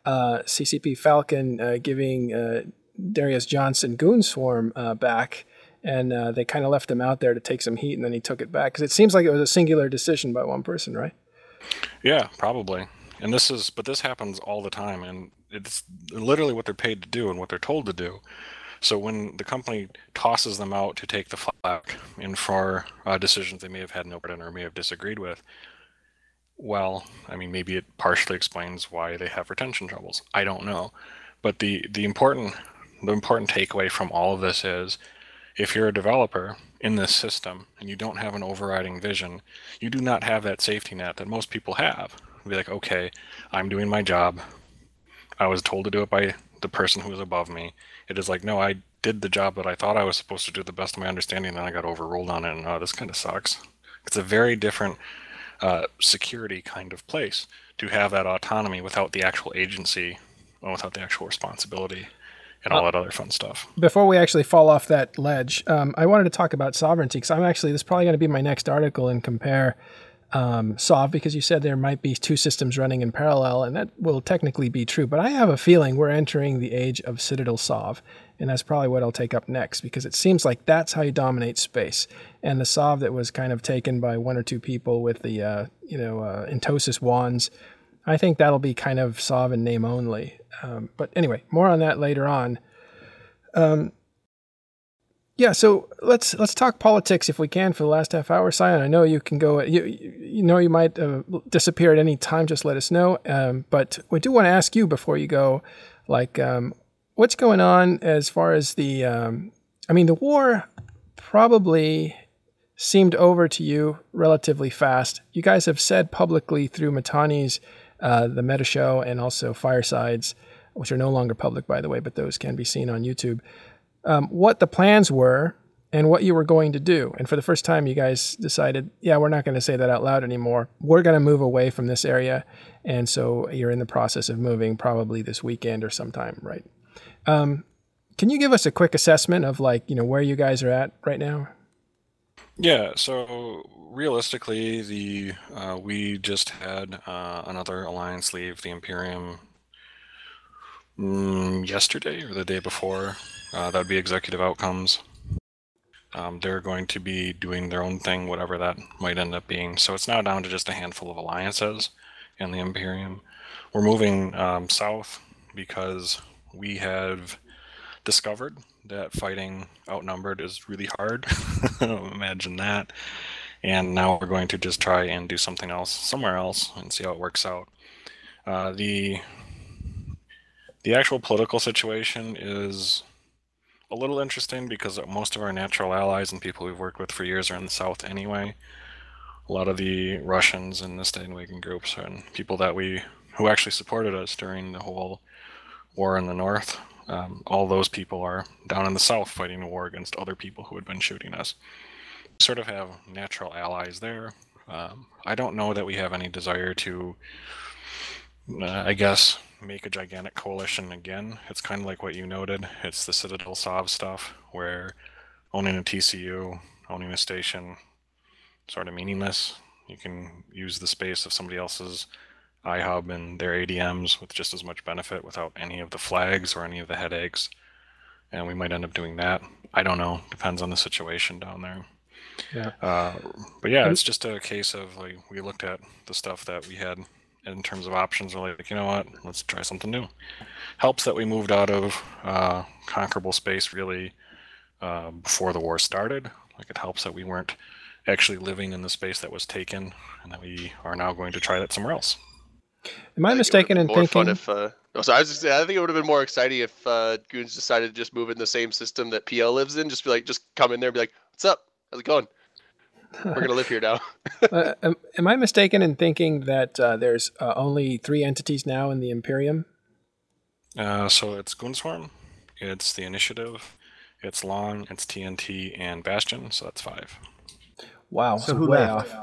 CCP Falcon giving Darius Johnson Goonswarm back. And they kind of left him out there to take some heat, and then he took it back. Because it seems like it was a singular decision by one person, right? Yeah, probably. And this happens all the time. And it's literally what they're paid to do and what they're told to do. So when the company tosses them out to take the flak and for decisions they may have had no part in or may have disagreed with, well, I mean, maybe it partially explains why they have retention troubles. I don't know. But the important takeaway from all of this is, if you're a developer in this system and you don't have an overriding vision, you do not have that safety net that most people have. You'll be like, okay, I'm doing my job. I was told to do it by the person who was above me. It is like, no, I did the job that I thought I was supposed to do the best of my understanding, and then I got overruled on it, and this kind of sucks. It's a very different security kind of place to have that autonomy without the actual agency and without the actual responsibility. And all that other fun stuff. Before we actually fall off that ledge, I wanted to talk about sovereignty, because this is probably going to be my next article, and compare Sov, because you said there might be two systems running in parallel, and that will technically be true. But I have a feeling we're entering the age of Citadel Sov, and that's probably what I'll take up next, because it seems like that's how you dominate space. And the Sov that was kind of taken by one or two people with the Entosis wands, I think that'll be kind of Sov in name only. But anyway, more on that later on. So let's talk politics if we can for the last half hour. Sion, I know you can go. You might disappear at any time. Just let us know. But we do want to ask you before you go, what's going on as far as the war probably seemed over to you relatively fast. You guys have said publicly through Mittani's, the Meta Show, and also Firesides, which are no longer public, by the way, but those can be seen on YouTube, what the plans were and what you were going to do. And for the first time, you guys decided, yeah, we're not going to say that out loud anymore. We're going to move away from this area. And so you're in the process of moving probably this weekend or sometime, right? Can you give us a quick assessment of, like, you know, where you guys are at right now? Yeah, so realistically, the we just had another alliance leave the Imperium yesterday or the day before. That would be Executive Outcomes. They're going to be doing their own thing, whatever that might end up being. So it's now down to just a handful of alliances in the Imperium. We're moving south because we have discovered that fighting outnumbered is really hard. Imagine that. And now we're going to just try and do something else somewhere else and see how it works out. The actual political situation is a little interesting because most of our natural allies and people we've worked with for years are in the South anyway. A lot of the Russians and the Steinwagen groups and people that who actually supported us during the whole war in the North, all those people are down in the South fighting the war against other people who had been shooting us. We sort of have natural allies there. I don't know that we have any desire to, I guess, make a gigantic coalition again. It's kind of like what you noted. It's the Citadel Sov stuff, where owning a TCU, owning a station, sort of meaningless. You can use the space of somebody else's iHub and their ADMs with just as much benefit without any of the flags or any of the headaches. And we might end up doing that. I don't know. Depends on the situation down there. Yeah. But yeah, it's just a case of, like, we looked at the stuff that we had in terms of options, really, like, you know what, let's try something new. Helps that we moved out of conquerable space, really, before the war started. Like, it helps that we weren't actually living in the space that was taken, and that we are now going to try that somewhere else. Am I mistaken in thinking? I think it would have been more exciting if Goons decided to just move in the same system that PL lives in. Just be like, just come in there and be like, what's up? How's it going? We're going to live here now. Am I mistaken in thinking that there's only 3 entities now in the Imperium? So it's Goonswarm, it's the Initiative, it's Long, it's TNT, and Bastion, so that's 5. Wow, so who left?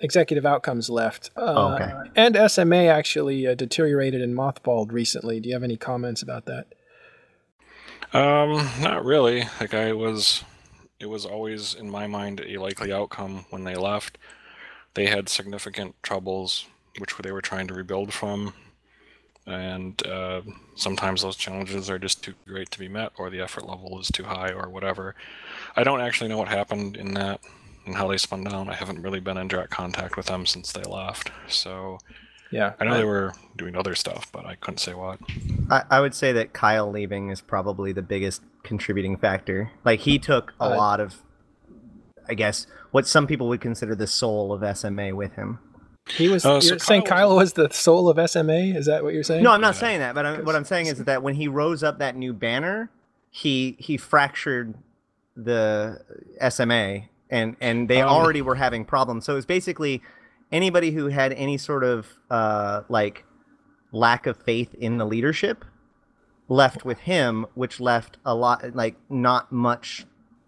Executive Outcomes left. Okay. And SMA actually deteriorated and mothballed recently. Do you have any comments about that? Not really. Like, it was always, in my mind, a likely outcome when they left. They had significant troubles, which they were trying to rebuild from. And sometimes those challenges are just too great to be met, or the effort level is too high, or whatever. I don't actually know what happened in that and how they spun down. I haven't really been in direct contact with them since they left. So yeah, I know they were doing other stuff, but I couldn't say what. I would say that Kyle leaving is probably the biggest contributing factor. Like, he took a lot of, I guess, what some people would consider the soul of SMA with him. He was you're saying Kyle was the soul of SMA? Is that what you're saying? No, I'm not saying that. But what I'm saying is that when he rose up that new banner, he fractured the SMA, and they already were having problems. So it was basically anybody who had any sort of like lack of faith in the leadership left with him, which left a lot, like, not much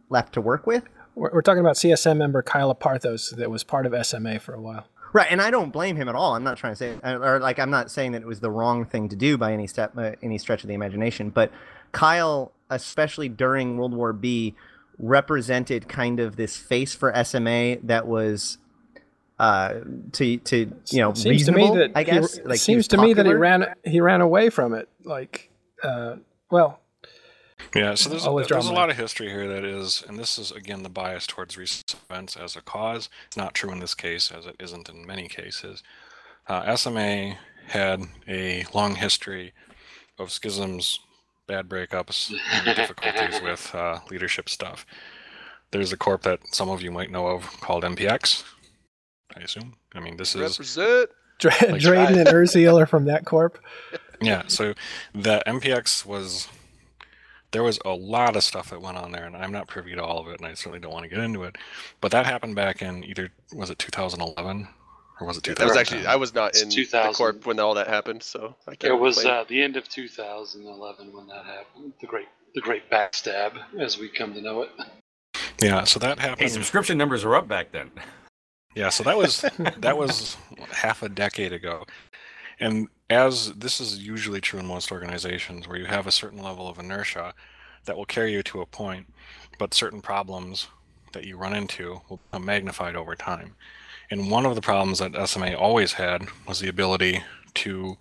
left to work with. We're talking about CSM member Kyle Aparthos that was part of SMA for a while. Right, and I don't blame him at all. I'm not trying to say, or, like, I'm not saying that it was the wrong thing to do by any stretch of the imagination, but Kyle, especially during World War B, represented kind of this face for SMA that was reasonable, to me, that I guess. It seems to me that he ran away from it. Like, yeah. So there's a lot of history here that is, and this is again the bias towards recent events as a cause. It's not true in this case, as it isn't in many cases. SMA had a long history of schisms, bad breakups, and difficulties with leadership stuff. There's a corp that some of you might know of called MPX. I assume. I mean, this is... Drayden and Urziel are from that corp. Yeah, so the MPX was There was a lot of stuff that went on there, and I'm not privy to all of it, and I certainly don't want to get into it. But that happened back in either, was it 2011 or was it 2000? That was actually, I was not in the corp when all that happened, so I can't. It was the end of 2011 when that happened. The great backstab, as we come to know it. Yeah, so that happened. Hey, subscription numbers were up back then. Yeah, so that was half a decade ago. And as this is usually true in most organizations, where you have a certain level of inertia that will carry you to a point, but certain problems that you run into will become magnified over time. And one of the problems that SMA always had was the ability to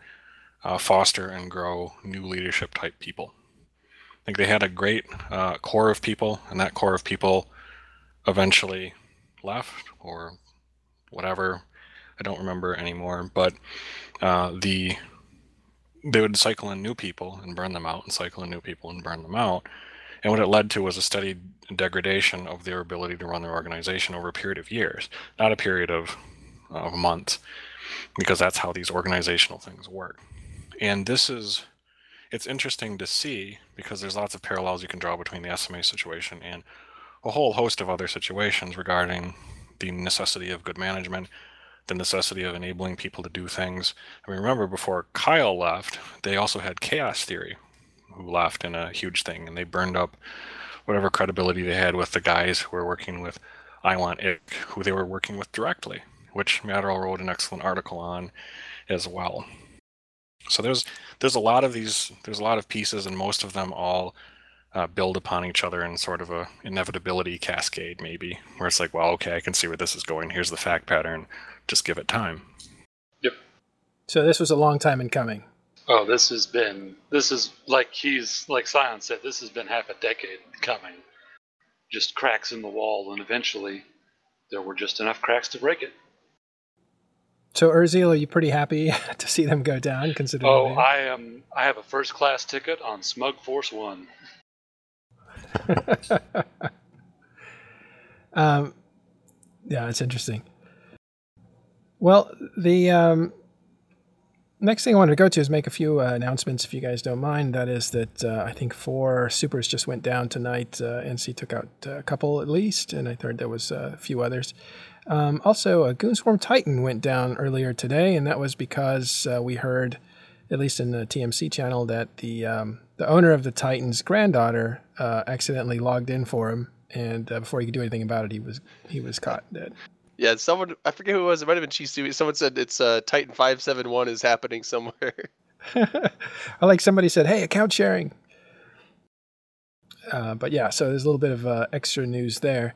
foster and grow new leadership type people. I think they had a great core of people, and that core of people eventually left or whatever. I don't remember anymore, but they would cycle in new people and burn them out, and cycle in new people and burn them out. And what it led to was a steady degradation of their ability to run their organization over a period of years, not a period of months, because that's how these organizational things work. And it's interesting to see, because there's lots of parallels you can draw between the SMA situation and a whole host of other situations regarding the necessity of good management, the necessity of enabling people to do things. I mean, remember before Kyle left, they also had Chaos Theory, who left in a huge thing, and they burned up whatever credibility they had with the guys who were working with I Want Ick, who they were working with directly, which Matterall wrote an excellent article on as well. So there's a lot of these, there's a lot of pieces, and most of them all build upon each other in sort of a inevitability cascade, maybe, where it's like, well, okay, I can see where this is going. Here's the fact pattern. Just give it time. Yep. So this was a long time in coming. Oh, this is like Sion said, this has been half a decade coming. Just cracks in the wall, and eventually there were just enough cracks to break it. So Urziel, are you pretty happy to see them go down, considering? Oh, I am. I have a first class ticket on Smug Force 1. Yeah, it's interesting. Well, the next thing I wanted to go to is make a few announcements, if you guys don't mind. That is that I think 4 supers just went down tonight. NC took out a couple at least, and I heard there was a few others. Also, a Goonswarm Titan went down earlier today, and that was because we heard, at least in the TMC channel, that the owner of the Titan's granddaughter accidentally logged in for him, and before he could do anything about it, he was caught dead. Yeah, someone, I forget who it was, it might have been Chisu, someone said it's Titan 571 is happening somewhere. Like somebody said, hey, account sharing. But yeah, so there's a little bit of extra news there.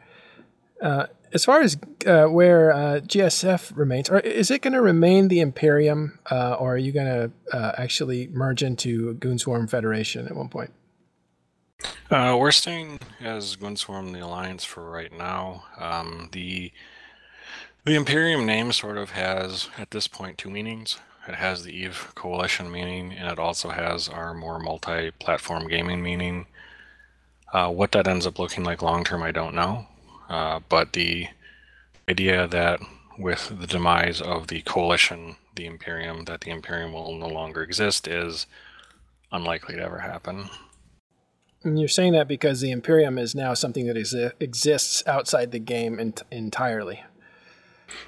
As far as where GSF remains, or is it going to remain the Imperium, or are you going to actually merge into Goonswarm Federation at one point? We're staying as Goonswarm the Alliance for right now. The Imperium name sort of has, at this point, 2 meanings. It has the EVE Coalition meaning, and it also has our more multi-platform gaming meaning. What that ends up looking like long-term, I don't know. But the idea that with the demise of the Coalition, the Imperium, that the Imperium will no longer exist is unlikely to ever happen. And you're saying that because the Imperium is now something that exists outside the game entirely.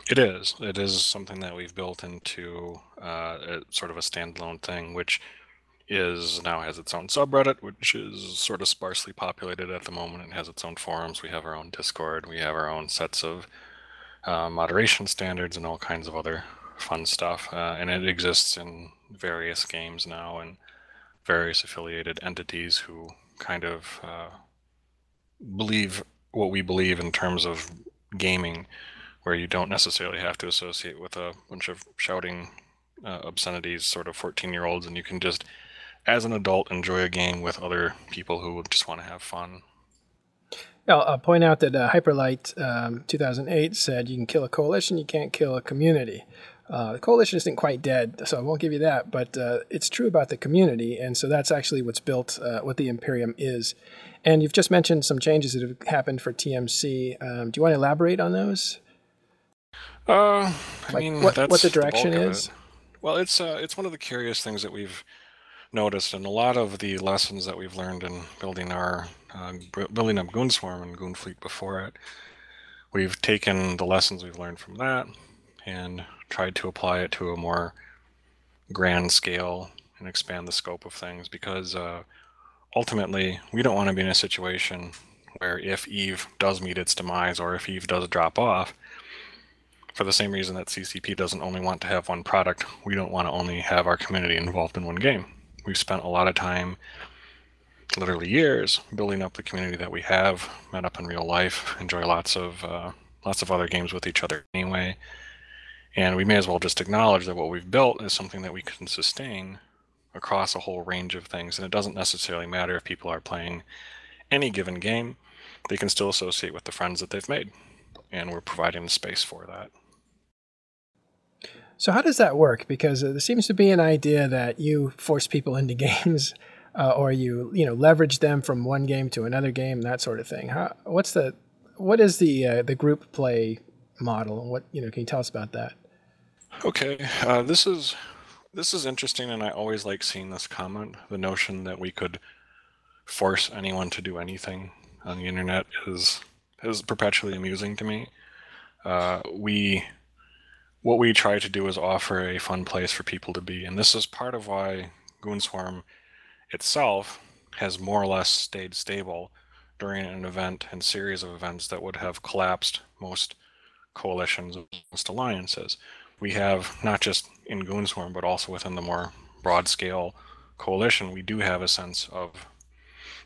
It is. It is something that we've built into sort of a standalone thing, which is now has its own subreddit, which is sort of sparsely populated at the moment. It has its own forums. We have our own Discord. We have our own sets of moderation standards and all kinds of other fun stuff. And it exists in various games now and various affiliated entities who kind of believe what we believe in terms of gaming, where you don't necessarily have to associate with a bunch of shouting obscenities, sort of 14-year-olds, and you can just, as an adult, enjoy a game with other people who just want to have fun. I'll point out that Hyperlight 2008 said you can kill a coalition, you can't kill a community. The coalition isn't quite dead, so I won't give you that, but it's true about the community, and so that's actually what's built, what the Imperium is. And you've just mentioned some changes that have happened for TMC. Do you want to elaborate on those? I mean, what the direction is? Well, it's one of the curious things that we've noticed in a lot of the lessons that we've learned in building our building up Goonswarm and Goonfleet before it, we've taken the lessons we've learned from that and tried to apply it to a more grand scale and expand the scope of things, because ultimately we don't want to be in a situation where if EVE does meet its demise or if EVE does drop off, for the same reason that CCP doesn't only want to have one product, we don't want to only have our community involved in one game. We've spent a lot of time, literally years, building up the community that we have, met up in real life, enjoy lots of other games with each other anyway. And we may as well just acknowledge that what we've built is something that we can sustain across a whole range of things. And it doesn't necessarily matter if people are playing any given game, they can still associate with the friends that they've made. And we're providing the space for that. So how does that work? Because there seems to be an idea that you force people into games, or you leverage them from one game to another game, that sort of thing. What is the group play model, and can you tell us about that? Okay, this is interesting, and I always like seeing this comment. The notion that we could force anyone to do anything on the internet is perpetually amusing to me. What we try to do is offer a fun place for people to be. And this is part of why Goonswarm itself has more or less stayed stable during an event and series of events that would have collapsed most coalitions, most alliances. We have, not just in Goonswarm, but also within the more broad scale coalition, we do have a sense of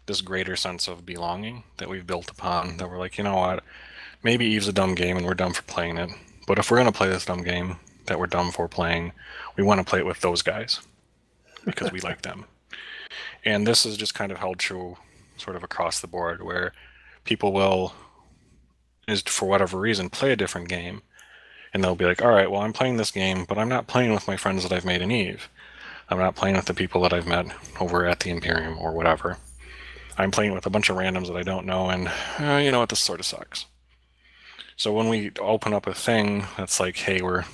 this greater sense of belonging that we've built upon, that we're like, you know what, maybe EVE's a dumb game and we're dumb for playing it. But if we're going to play this dumb game that we're dumb for playing, we want to play it with those guys because we like them. And this is just kind of held true sort of across the board, where people will, for whatever reason, play a different game. And they'll be like, all right, well, I'm playing this game, but I'm not playing with my friends that I've made in EVE. I'm not playing with the people that I've met over at the Imperium or whatever. I'm playing with a bunch of randoms that I don't know, and you know what, this sort of sucks. So when we open up a thing that's like, hey, we're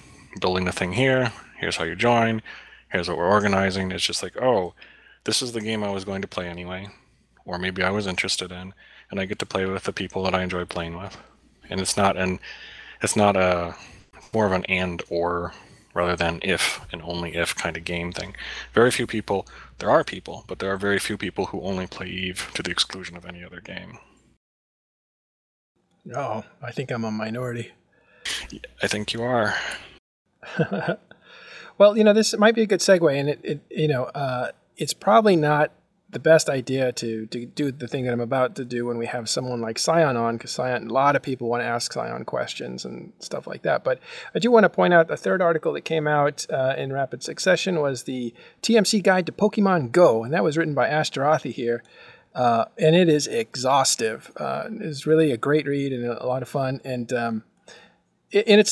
building the thing here, here's how you join, here's what we're organizing, it's just like, oh, this is the game I was going to play anyway, or maybe I was interested in, and I get to play with the people that I enjoy playing with. And it's more of an and or rather than if and only if kind of game thing. There are very few people who only play EVE to the exclusion of any other game. No, I think I'm a minority. I think you are. Well, this might be a good segue, and it it's probably not the best idea to do the thing that I'm about to do when we have someone like Sion on, because a lot of people want to ask Sion questions and stuff like that. But I do want to point out the third article that came out in rapid succession was the TMC Guide to Pokemon Go, and that was written by Ashtarothi here. And it is exhaustive. It's really a great read and a lot of fun. And I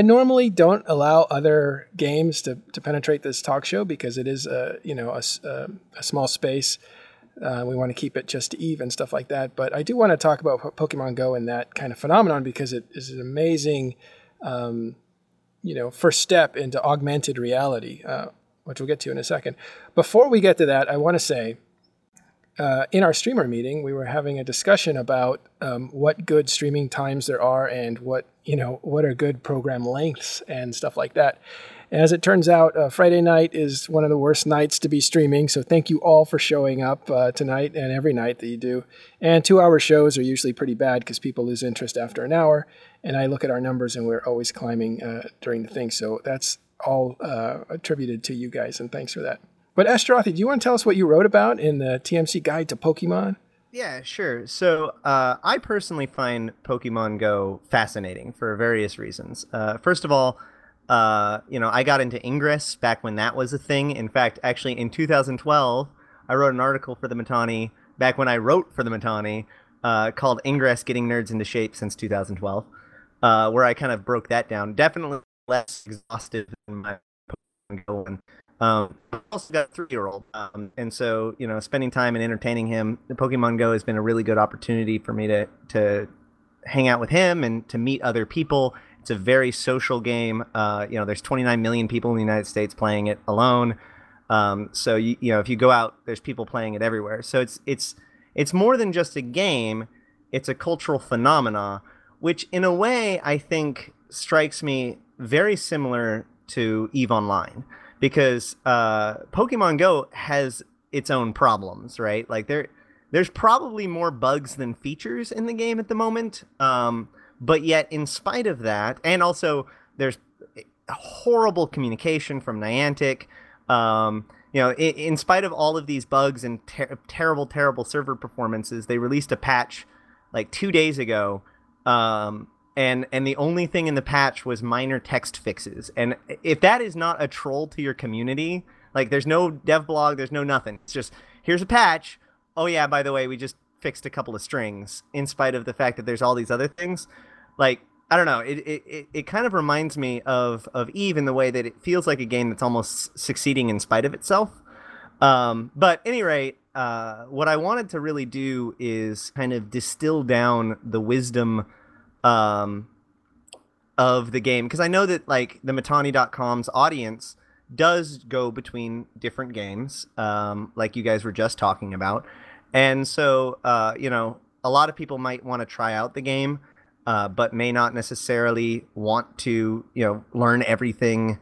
normally don't allow other games to penetrate this talk show because it is a small space. We want to keep it just to EVE and stuff like that. But I do want to talk about Pokemon Go and that kind of phenomenon, because it is an amazing first step into augmented reality, which we'll get to in a second. Before we get to that, I want to say, in our streamer meeting, we were having a discussion about what good streaming times there are and what are good program lengths and stuff like that. And as it turns out, Friday night is one of the worst nights to be streaming. So thank you all for showing up tonight and every night that you do. And 2-hour shows are usually pretty bad because people lose interest after an hour. And I look at our numbers and we're always climbing during the thing. So that's all attributed to you guys. And thanks for that. But Ashtarothi, do you want to tell us what you wrote about in the TMC Guide to Pokemon? Yeah, sure. So I personally find Pokemon Go fascinating for various reasons. First of all, I got into Ingress back when that was a thing. In fact, actually in 2012, I wrote an article for the Mittani back when I wrote for the Mittani called Ingress Getting Nerds into Shape Since 2012, where I kind of broke that down. Definitely less exhaustive than my Pokemon Go one. I've also got a 3-year-old, and so spending time and entertaining him, the Pokemon Go has been a really good opportunity for me to hang out with him and to meet other people. It's a very social game. There's 29 million people in the United States playing it alone. So you know, if you go out, there's people playing it everywhere. So it's more than just a game; it's a cultural phenomena, which in a way I think strikes me very similar to EVE Online, because Pokemon Go has its own problems, right? Like there's probably more bugs than features in the game at the moment, but yet in spite of that, and also there's horrible communication from Niantic. You know, in spite of all of these bugs and terrible server performances, they released a patch like 2 days ago, and the only thing in the patch was minor text fixes. And if that is not a troll to your community, like there's no dev blog, there's no nothing. It's just, here's a patch. Oh yeah, by the way, we just fixed a couple of strings, in spite of the fact that there's all these other things. Like, I don't know, it kind of reminds me of EVE in the way that it feels like a game that's almost succeeding in spite of itself. But at any rate, what I wanted to really do is kind of distill down the wisdom of the game. Because I know that like the thematani.com's audience does go between different games, like you guys were just talking about. And so, you know, a lot of people might want to try out the game, but may not necessarily want to, you know, learn everything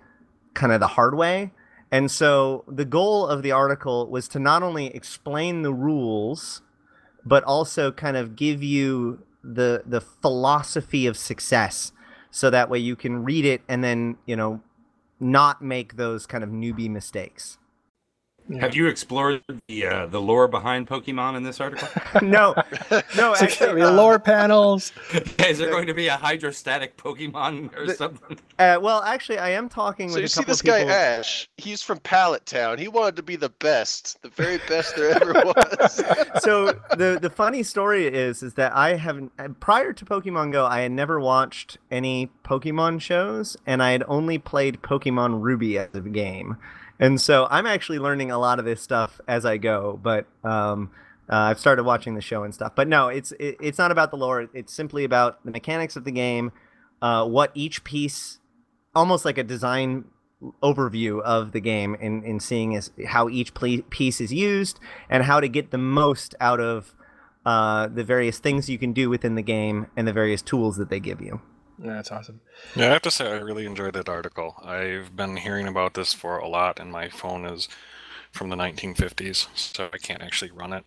kind of the hard way. And so the goal of the article was to not only explain the rules, but also kind of give you the philosophy of success, so that way you can read it and then, you know, not make those kind of newbie mistakes. Yeah. Have you explored the lore behind Pokemon in this article? No. Actually, lore panels. Is there going to be a hydrostatic Pokemon or something? Well, actually, I am talking with a couple of people. So you see this guy, Ash, he's from Pallet Town. He wanted to be the best, the very best there ever was. So the funny story is that I haven't, prior to Pokemon Go, I had never watched any Pokemon shows, and I had only played Pokemon Ruby as a game. And so I'm actually learning a lot of this stuff as I go, but I've started watching the show and stuff. But no, it's not about the lore. It's simply about the mechanics of the game, what each piece, almost like a design overview of the game, in seeing as how each piece is used and how to get the most out of the various things you can do within the game and the various tools that they give you. Yeah, that's awesome. Yeah, I have to say I really enjoyed that article. I've been hearing about this for a lot, and my phone is from the 1950s, so I can't actually run it.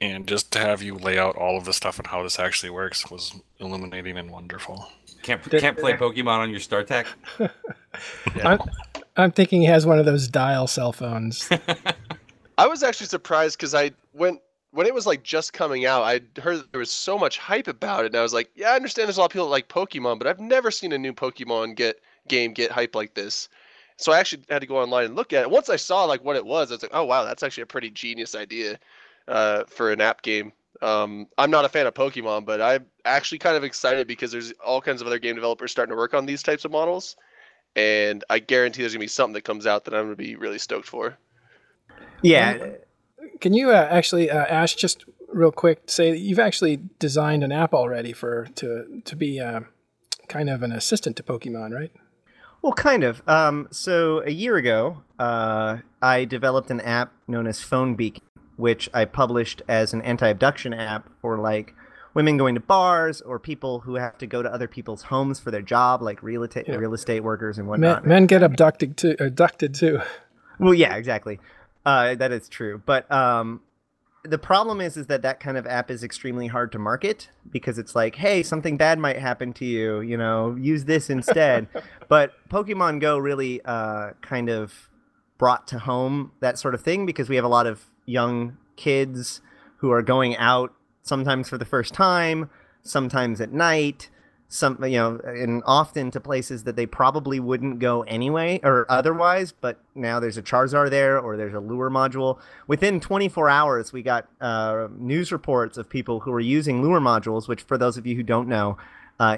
And just to have you lay out all of the stuff and how this actually works was illuminating and wonderful. Can't play Pokemon on your StarTAC? Yeah. I'm thinking he has one of those dial cell phones. I was actually surprised because when it was like just coming out, I heard that there was so much hype about it, and I was like, yeah, I understand there's a lot of people that like Pokemon, but I've never seen a new Pokemon get hype like this. So I actually had to go online and look at it. Once I saw like what it was, I was like, oh wow, that's actually a pretty genius idea for an app game. I'm not a fan of Pokemon, but I'm actually kind of excited because there's all kinds of other game developers starting to work on these types of models, and I guarantee there's going to be something that comes out that I'm going to be really stoked for. Yeah. Can you actually, Ash, just real quick, say that you've actually designed an app already to be kind of an assistant to Pokemon, right? Well, kind of. So a year ago, I developed an app known as Phone Beacon, which I published as an anti-abduction app for like women going to bars or people who have to go to other people's homes for their job, like real estate workers and whatnot. Men get abducted too. Well, yeah, exactly. That is true, but the problem is that kind of app is extremely hard to market, because it's like, hey, something bad might happen to you, you know, use this instead. But Pokemon Go really kind of brought to home that sort of thing, because we have a lot of young kids who are going out sometimes for the first time, sometimes at night, and often to places that they probably wouldn't go anyway or otherwise, but now there's a Charizard there or there's a lure module. Within 24 hours, we got news reports of people who were using lure modules, which for those of you who don't know,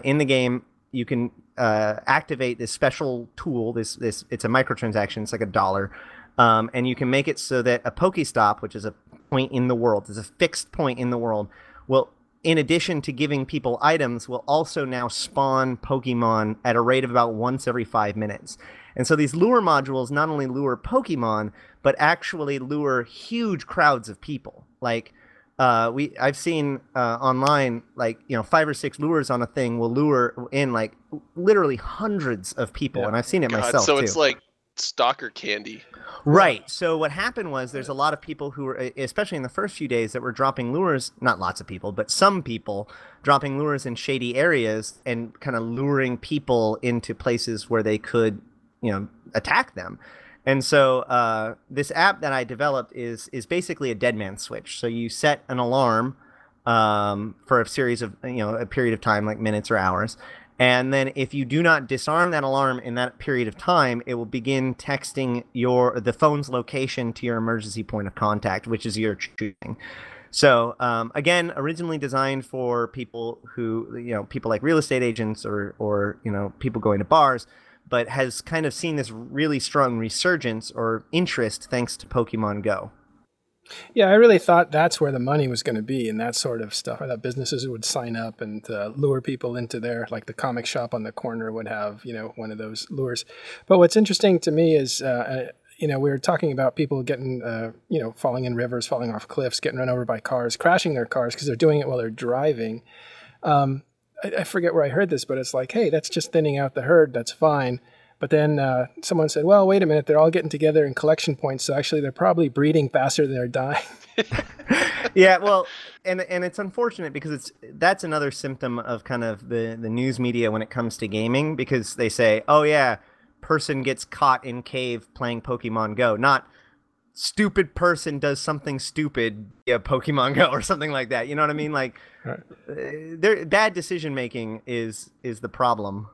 in the game, you can activate this special tool. This it's a microtransaction. It's like $1. And you can make it so that a Pokestop, which is a point in the world, is a fixed point in the world, will in addition to giving people items, will also now spawn Pokemon at a rate of about once every 5 minutes. And so these lure modules not only lure Pokemon, but actually lure huge crowds of people. Like, I've seen online, like, you know, 5 or 6 lures on a thing will lure in, like, literally hundreds of people. Yeah. And I've seen it myself, so too. It's like stalker candy. Right. So what happened was there's a lot of people who were, especially in the first few days, that were dropping lures, not lots of people, but some people dropping lures in shady areas and kind of luring people into places where they could, you know, attack them. And so this app that I developed is basically a dead man switch. So you set an alarm for a series of, you know, a period of time, like minutes or hours. And then if you do not disarm that alarm in that period of time, it will begin texting the phone's location to your emergency point of contact, which is your choosing. So again, originally designed for people who, you know, people like real estate agents or you know, people going to bars, but has kind of seen this really strong resurgence or interest thanks to Pokemon Go. Yeah, I really thought that's where the money was going to be and that sort of stuff. I thought businesses would sign up and lure people into their, like the comic shop on the corner would have, you know, one of those lures. But what's interesting to me is, you know, we were talking about people getting, you know, falling in rivers, falling off cliffs, getting run over by cars, crashing their cars because they're doing it while they're driving. I forget where I heard this, but it's like, hey, that's just thinning out the herd. That's fine. But then someone said, well, wait a minute, they're all getting together in collection points, so actually they're probably breeding faster than they're dying. Yeah, well, and it's unfortunate because that's another symptom of kind of the news media when it comes to gaming, because they say, oh yeah, person gets caught in cave playing Pokemon Go, not stupid person does something stupid via Pokemon Go or something like that. You know what I mean? Like, right. Bad decision making is the problem.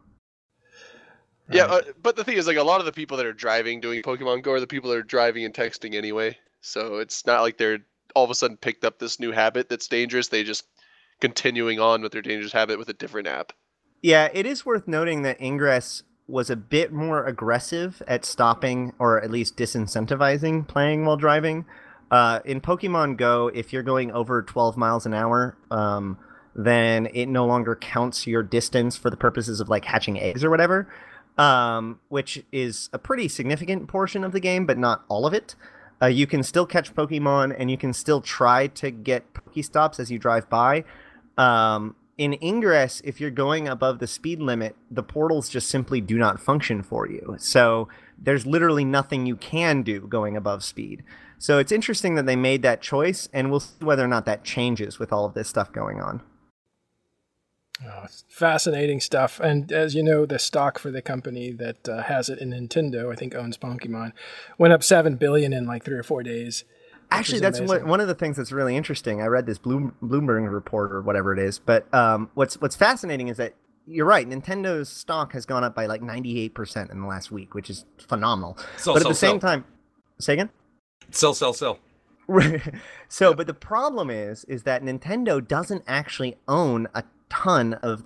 Yeah, but the thing is, like, a lot of the people that are driving doing Pokemon Go are the people that are driving and texting anyway. So it's not like they're all of a sudden picked up this new habit that's dangerous. They just continuing on with their dangerous habit with a different app. Yeah, it is worth noting that Ingress was a bit more aggressive at stopping or at least disincentivizing playing while driving. In Pokemon Go, if you're going over 12 miles an hour, then it no longer counts your distance for the purposes of, like, hatching eggs or whatever. Which is a pretty significant portion of the game, but not all of it. You can still catch Pokemon, and you can still try to get Pokestops as you drive by. In Ingress, if you're going above the speed limit, the portals just simply do not function for you. So there's literally nothing you can do going above speed. So it's interesting that they made that choice, and we'll see whether or not that changes with all of this stuff going on. Oh, fascinating stuff. And as you know, the stock for the company that has it in Nintendo, I think owns Pokemon, went up $7 billion in like 3 or 4 days. Actually, that's one of the things that's really interesting. I read this Bloomberg report or whatever it is. But what's fascinating is that you're right. Nintendo's stock has gone up by like 98% in the last week, which is phenomenal. But at the same time, say again? Sell. So, but the problem is that Nintendo doesn't actually own a ton of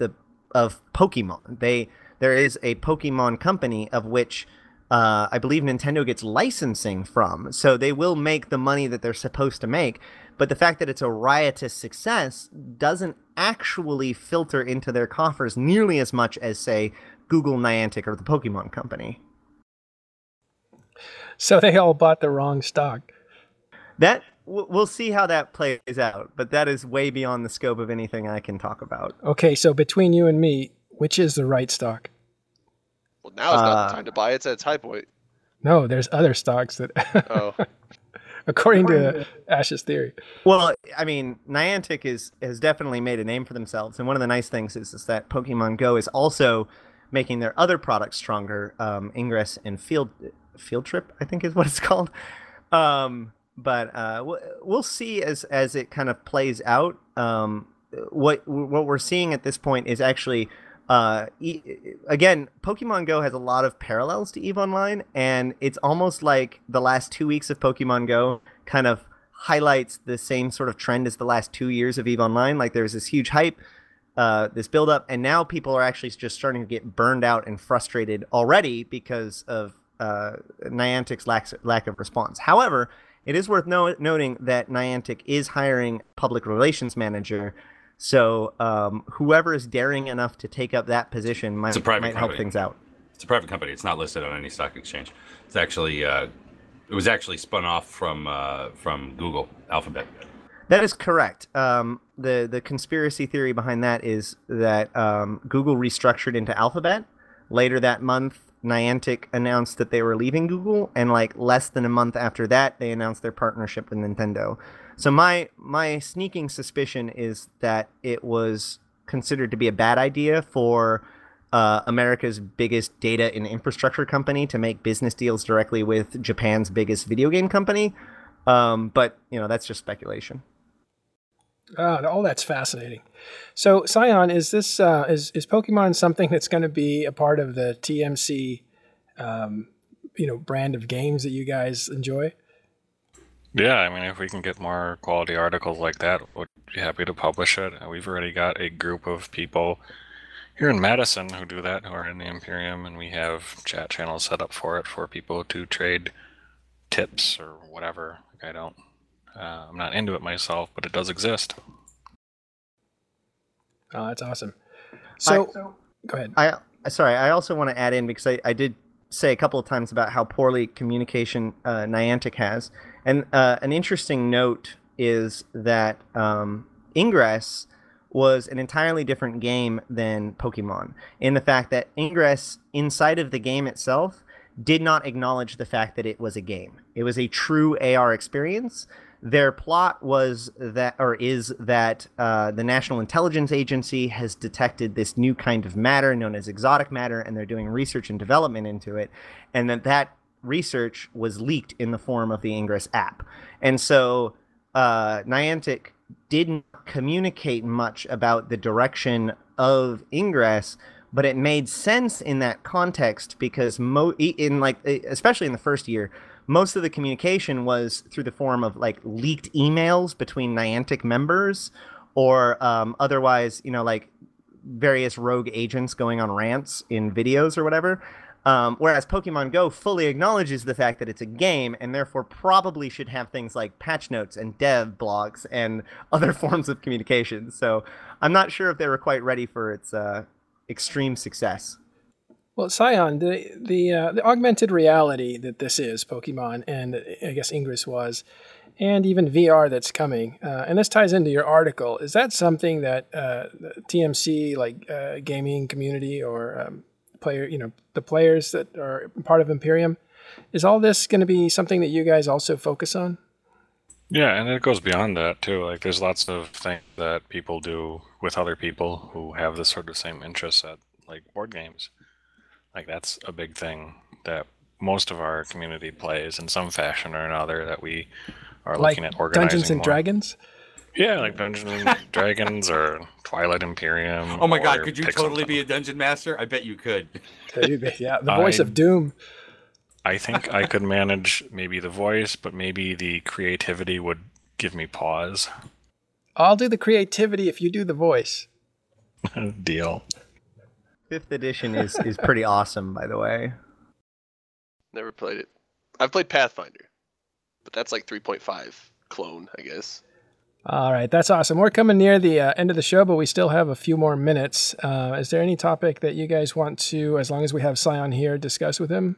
Pokemon. There is a Pokemon company of which I believe Nintendo gets licensing from, so they will make the money that they're supposed to make, but the fact that it's a riotous success doesn't actually filter into their coffers nearly as much as, say, Google, Niantic, or the Pokemon company. So they all bought the wrong stock. That we'll see how that plays out, but that is way beyond the scope of anything I can talk about. Okay, so between you and me, which is the right stock? Well, now it's not the time to buy. It's at its high point. No, there's other stocks that... Oh. According to Ash's theory. Well, I mean, Niantic has definitely made a name for themselves, and one of the nice things is that Pokemon Go is also making their other products stronger, Ingress and Field Trip, I think is what it's called. But we'll see as it kind of plays out. What we're seeing at this point is actually, again, Pokemon Go has a lot of parallels to EVE Online, and it's almost like the last 2 weeks of Pokemon Go kind of highlights the same sort of trend as the last 2 years of EVE Online. Like, there's this huge hype, this buildup, and now people are actually just starting to get burned out and frustrated already because of Niantic's lack of response. However, it is worth noting that Niantic is hiring a public relations manager So whoever is daring enough to take up that position might help things out. It's a private company. It's not listed on any stock exchange. It's actually it was spun off from Google Alphabet. That is correct. The conspiracy theory behind that is that Google restructured into Alphabet. Later that month, Niantic announced that they were leaving Google, and like less than a month after that, they announced their partnership with Nintendo. So my sneaking suspicion is that it was considered to be a bad idea for America's biggest data and infrastructure company to make business deals directly with Japan's biggest video game company. But, you know, that's just speculation. All that's fascinating. So, Sion, is this is Pokemon something that's going to be a part of the TMC, brand of games that you guys enjoy? Yeah, I mean, if we can get more quality articles like that, we'd be happy to publish it. We've already got a group of people here in Madison who do that, who are in the Imperium, and we have chat channels set up for it for people to trade tips or whatever. Like I'm not into it myself, but it does exist. Oh, that's awesome. So go ahead. I also want to add in, because I did say a couple of times about how poorly communication Niantic has. And an interesting note is that Ingress was an entirely different game than Pokemon, in the fact that Ingress, inside of the game itself, did not acknowledge the fact that it was a game. It was a true AR experience. Their plot is that the National Intelligence Agency has detected this new kind of matter known as exotic matter, and they're doing research and development into it, and that research was leaked in the form of the Ingress app. And so Niantic didn't communicate much about the direction of Ingress, but it made sense in that context because especially in the first year, most of the communication was through the form of like leaked emails between Niantic members or otherwise, you know, like various rogue agents going on rants in videos or whatever. Whereas Pokemon Go fully acknowledges the fact that it's a game and therefore probably should have things like patch notes and dev blogs and other forms of communication. So I'm not sure if they were quite ready for its extreme success. Well, Sion, the augmented reality that this is, Pokemon, and I guess Ingress was, and even VR that's coming, and this ties into your article, is that something that the TMC, like gaming community or... player, you know, the players that are part of Imperium, is all this going to be something that you guys also focus on? Yeah, and it goes beyond that too. Like, there's lots of things that people do with other people who have the sort of same interests at, like, board games. Like, that's a big thing that most of our community plays in some fashion or another, that we are like looking at organizing. Dungeons and more. Dragons? Yeah, like Dungeons & Dragons or Twilight Imperium. Oh my God, could you totally be a Dungeon Master? I bet you could. Yeah, the voice of Doom. I think I could manage maybe the voice, but maybe the creativity would give me pause. I'll do the creativity if you do the voice. Deal. 5th edition is pretty awesome, by the way. Never played it. I've played Pathfinder, but that's like 3.5 clone, I guess. All right, that's awesome. We're coming near the end of the show, but we still have a few more minutes. Is there any topic that you guys want to, as long as we have Sion here, discuss with him?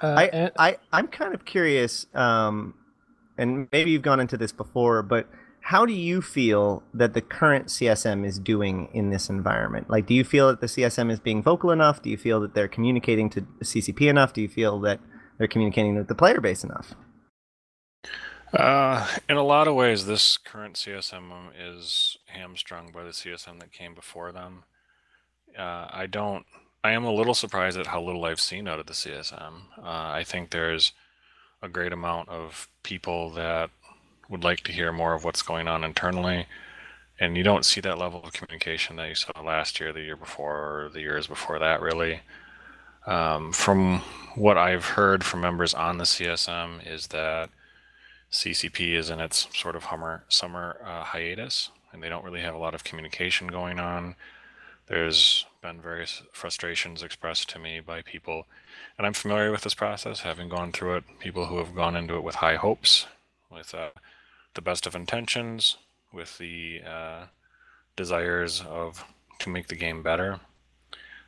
I'm kind of curious, and maybe you've gone into this before, but how do you feel that the current CSM is doing in this environment? Like, do you feel that the CSM is being vocal enough? Do you feel that they're communicating to CCP enough? Do you feel that they're communicating with the player base enough? In a lot of ways, this current CSM is hamstrung by the CSM that came before them. I am a little surprised at how little I've seen out of the CSM. I think there's a great amount of people that would like to hear more of what's going on internally, and you don't see that level of communication that you saw last year, the year before, or the years before that, really. From what I've heard from members on the CSM is that CCP is in its sort of summer hiatus, and they don't really have a lot of communication going on. There's been various frustrations expressed to me by people, and I'm familiar with this process, having gone through it, people who have gone into it with high hopes, with the best of intentions, with the desires of to make the game better.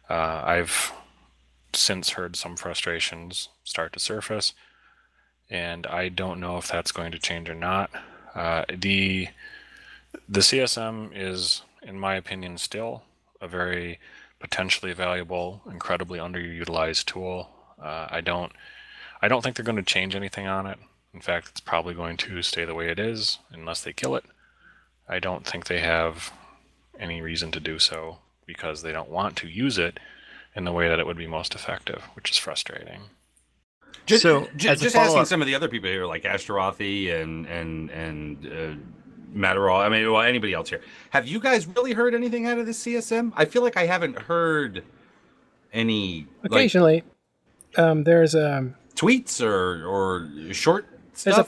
I've since heard some frustrations start to surface, and I don't know if that's going to change or not. The CSM is, in my opinion, still a very potentially valuable, incredibly underutilized tool. I don't think they're going to change anything on it. In fact, it's probably going to stay the way it is unless they kill it. I don't think they have any reason to do so because they don't want to use it in the way that it would be most effective, which is frustrating. Just asking some of the other people here, like Ashtarothi and Matterall, I mean, well, anybody else here, have you guys really heard anything out of the CSM? I feel like I haven't heard any. Occasionally, like, there's tweets or short stuff. There's a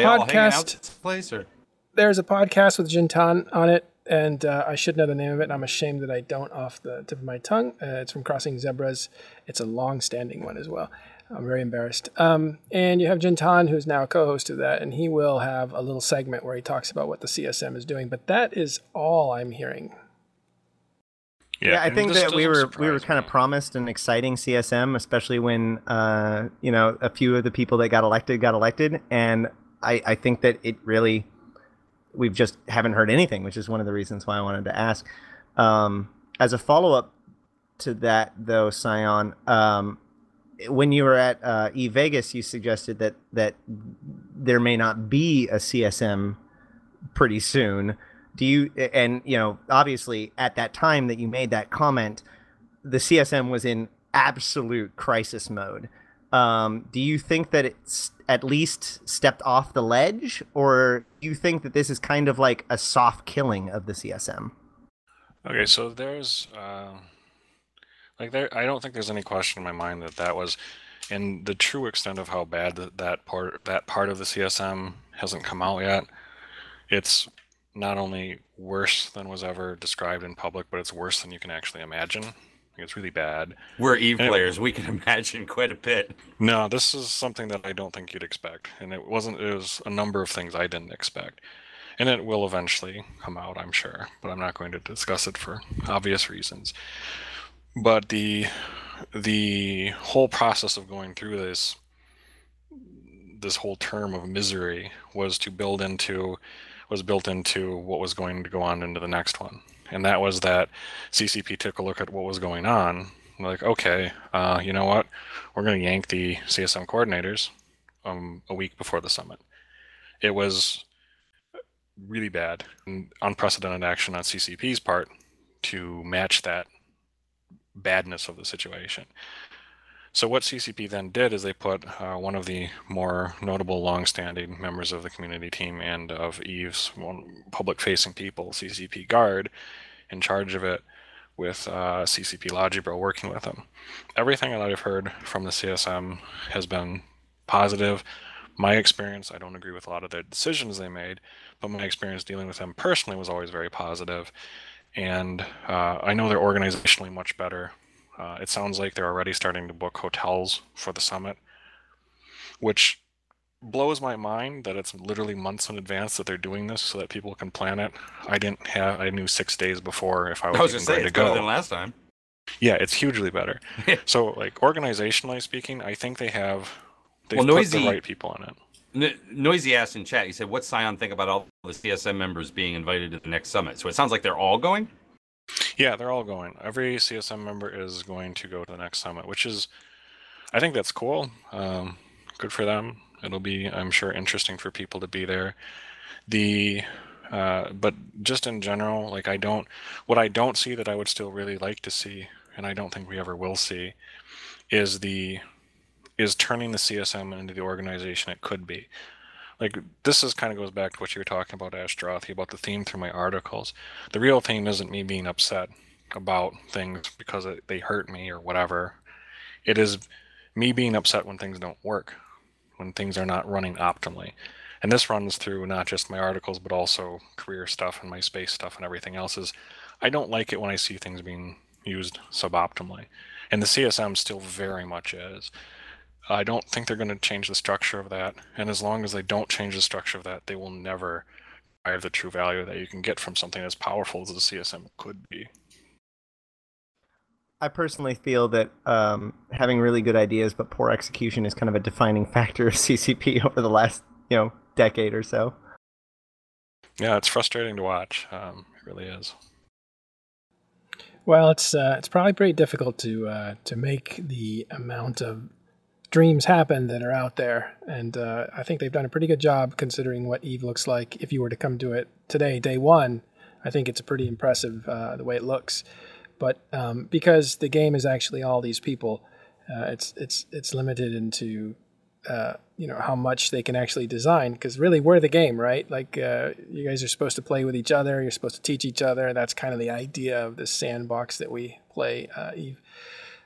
podcast. Place or there's a podcast with Jintan on it, and I should know the name of it, and I'm ashamed that I don't off the tip of my tongue. It's from Crossing Zebras. It's a long-standing one as well. I'm very embarrassed. And you have Jintan, who's now a co-host of that, and he will have a little segment where he talks about what the CSM is doing. But that is all I'm hearing. Yeah, I think that we were kind of promised an exciting CSM, especially when a few of the people that got elected, and I think that it really we've just haven't heard anything, which is one of the reasons why I wanted to ask. As a follow-up to that, though, Sion. When you were at eVegas, you suggested that there may not be a CSM pretty soon. Obviously at that time that you made that comment, the CSM was in absolute crisis mode. Do you think that it's at least stepped off the ledge, or do you think that this is kind of like a soft killing of the CSM? Okay, so there's... I don't think there's any question in my mind that was, and the true extent of how bad that part of the CSM hasn't come out yet. It's not only worse than was ever described in public, but it's worse than you can actually imagine. It's really bad. We're EVE players; we can imagine quite a bit. No, this is something that I don't think you'd expect, and it wasn't. It was a number of things I didn't expect, and it will eventually come out, I'm sure. But I'm not going to discuss it for obvious reasons. But the whole process of going through this whole term of misery was built into what was going to go on into the next one, and that was that CCP took a look at what was going on. Like, okay, you know what? We're going to yank the CSM coordinators a week before the summit. It was really bad, and unprecedented action on CCP's part to match that badness of the situation. So what CCP then did is they put one of the more notable long-standing members of the community team and of EVE's public-facing people, CCP Guard, in charge of it with CCP Logibro working with them. Everything that I've heard from the CSM has been positive. My experience, I don't agree with a lot of the decisions they made, but my experience dealing with them personally was always very positive. And I know they're organizationally much better. It sounds like they're already starting to book hotels for the summit, which blows my mind that it's literally months in advance that they're doing this so that people can plan it. I knew 6 days before if I was even going to go. Better than last time. Yeah, it's hugely better. So, like, organizationally speaking, I think they've put the right people in it. Noisy asked in chat, he said, what's Sion think about all the CSM members being invited to the next summit? So it sounds like they're all going? Yeah, they're all going. Every CSM member is going to go to the next summit, which is, I think that's cool. Good for them. It'll be, I'm sure, interesting for people to be there. But just in general, like what I don't see that I would still really like to see, and I don't think we ever will see, is turning the CSM into the organization it could be. Like, this is kind of goes back to what you were talking about, Ashtarothi, about the theme through my articles. The real theme isn't me being upset about things because they hurt me or whatever. It is me being upset when things don't work, when things are not running optimally. And this runs through not just my articles, but also career stuff and my space stuff and everything else. Is I don't like it when I see things being used suboptimally. And the CSM still very much is. I don't think they're going to change the structure of that. And as long as they don't change the structure of that, they will never drive the true value that you can get from something as powerful as the CSM could be. I personally feel that having really good ideas but poor execution is kind of a defining factor of CCP over the last, decade or so. Yeah, it's frustrating to watch. It really is. Well, it's probably pretty difficult to make the amount of dreams happen that are out there, and I think they've done a pretty good job considering what EVE looks like. If you were to come to it today, day one, I think it's pretty impressive the way it looks. But because the game is actually all these people, it's limited into how much they can actually design, because really we're the game, right? Like you guys are supposed to play with each other. You're supposed to teach each other. That's kind of the idea of this sandbox that we play EVE.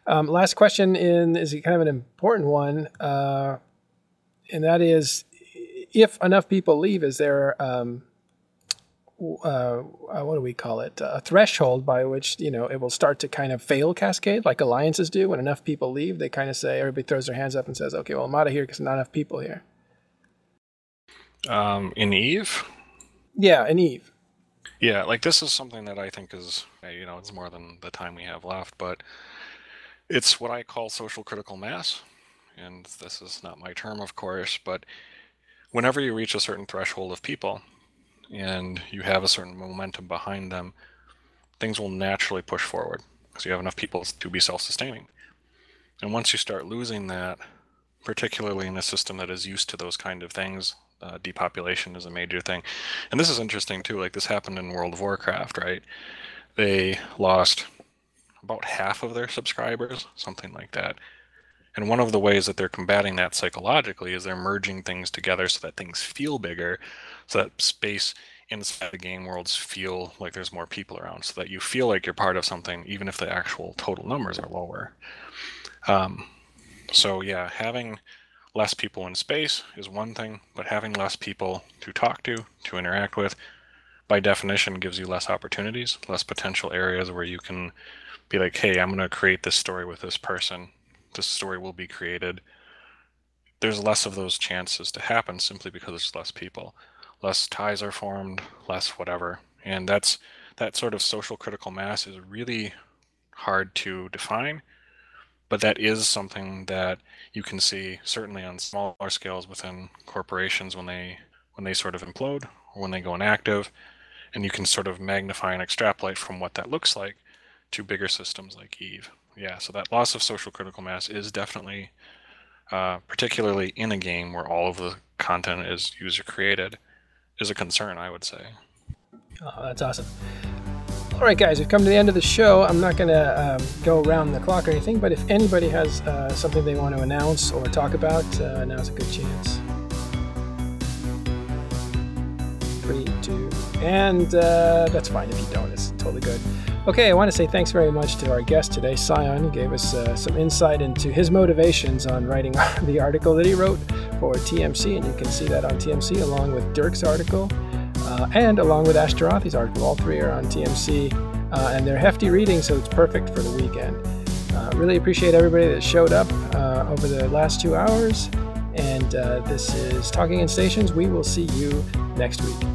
Last question is kind of an important one, and that is, if enough people leave, is there what do we call it? A threshold by which it will start to kind of fail cascade, like alliances do. When enough people leave, they kind of say, everybody throws their hands up and says, "Okay, well, I'm out of here because not enough people here." In EVE. Yeah, in EVE. Yeah, like this is something that I think is it's more than the time we have left, but it's what I call social critical mass, and this is not my term, of course, but whenever you reach a certain threshold of people and you have a certain momentum behind them, things will naturally push forward because you have enough people to be self-sustaining. And once you start losing that, particularly in a system that is used to those kind of things, depopulation is a major thing. And this is interesting too, like this happened in World of Warcraft, right? They lost about half of their subscribers, something like that. And one of the ways that they're combating that psychologically is they're merging things together so that things feel bigger, so that space inside the game worlds feel like there's more people around, so that you feel like you're part of something, even if the actual total numbers are lower. So yeah, having less people in space is one thing, but having less people to talk to interact with, by definition gives you less opportunities, less potential areas where you can be like, hey, I'm going to create this story with this person. This story will be created. There's less of those chances to happen simply because there's less people. Less ties are formed, less whatever. And that sort of social critical mass is really hard to define, but that is something that you can see certainly on smaller scales within corporations when they sort of implode or when they go inactive, and you can sort of magnify and extrapolate from what that looks like to bigger systems like EVE. Yeah, so that loss of social critical mass is definitely, particularly in a game where all of the content is user-created, is a concern, I would say. Oh, that's awesome. All right, guys, we've come to the end of the show. I'm not going to go around the clock or anything, but if anybody has something they want to announce or talk about, now's a good chance. 3, 2, and that's fine if you don't. It's totally good. Okay, I want to say thanks very much to our guest today, Sion. He gave us some insight into his motivations on writing the article that he wrote for TMC, and you can see that on TMC along with Dirk's article and along with Ashtarothi's article. All three are on TMC, and they're hefty reading, so it's perfect for the weekend. Really appreciate everybody that showed up over the last 2 hours, and this is Talking in Stations. We will see you next week.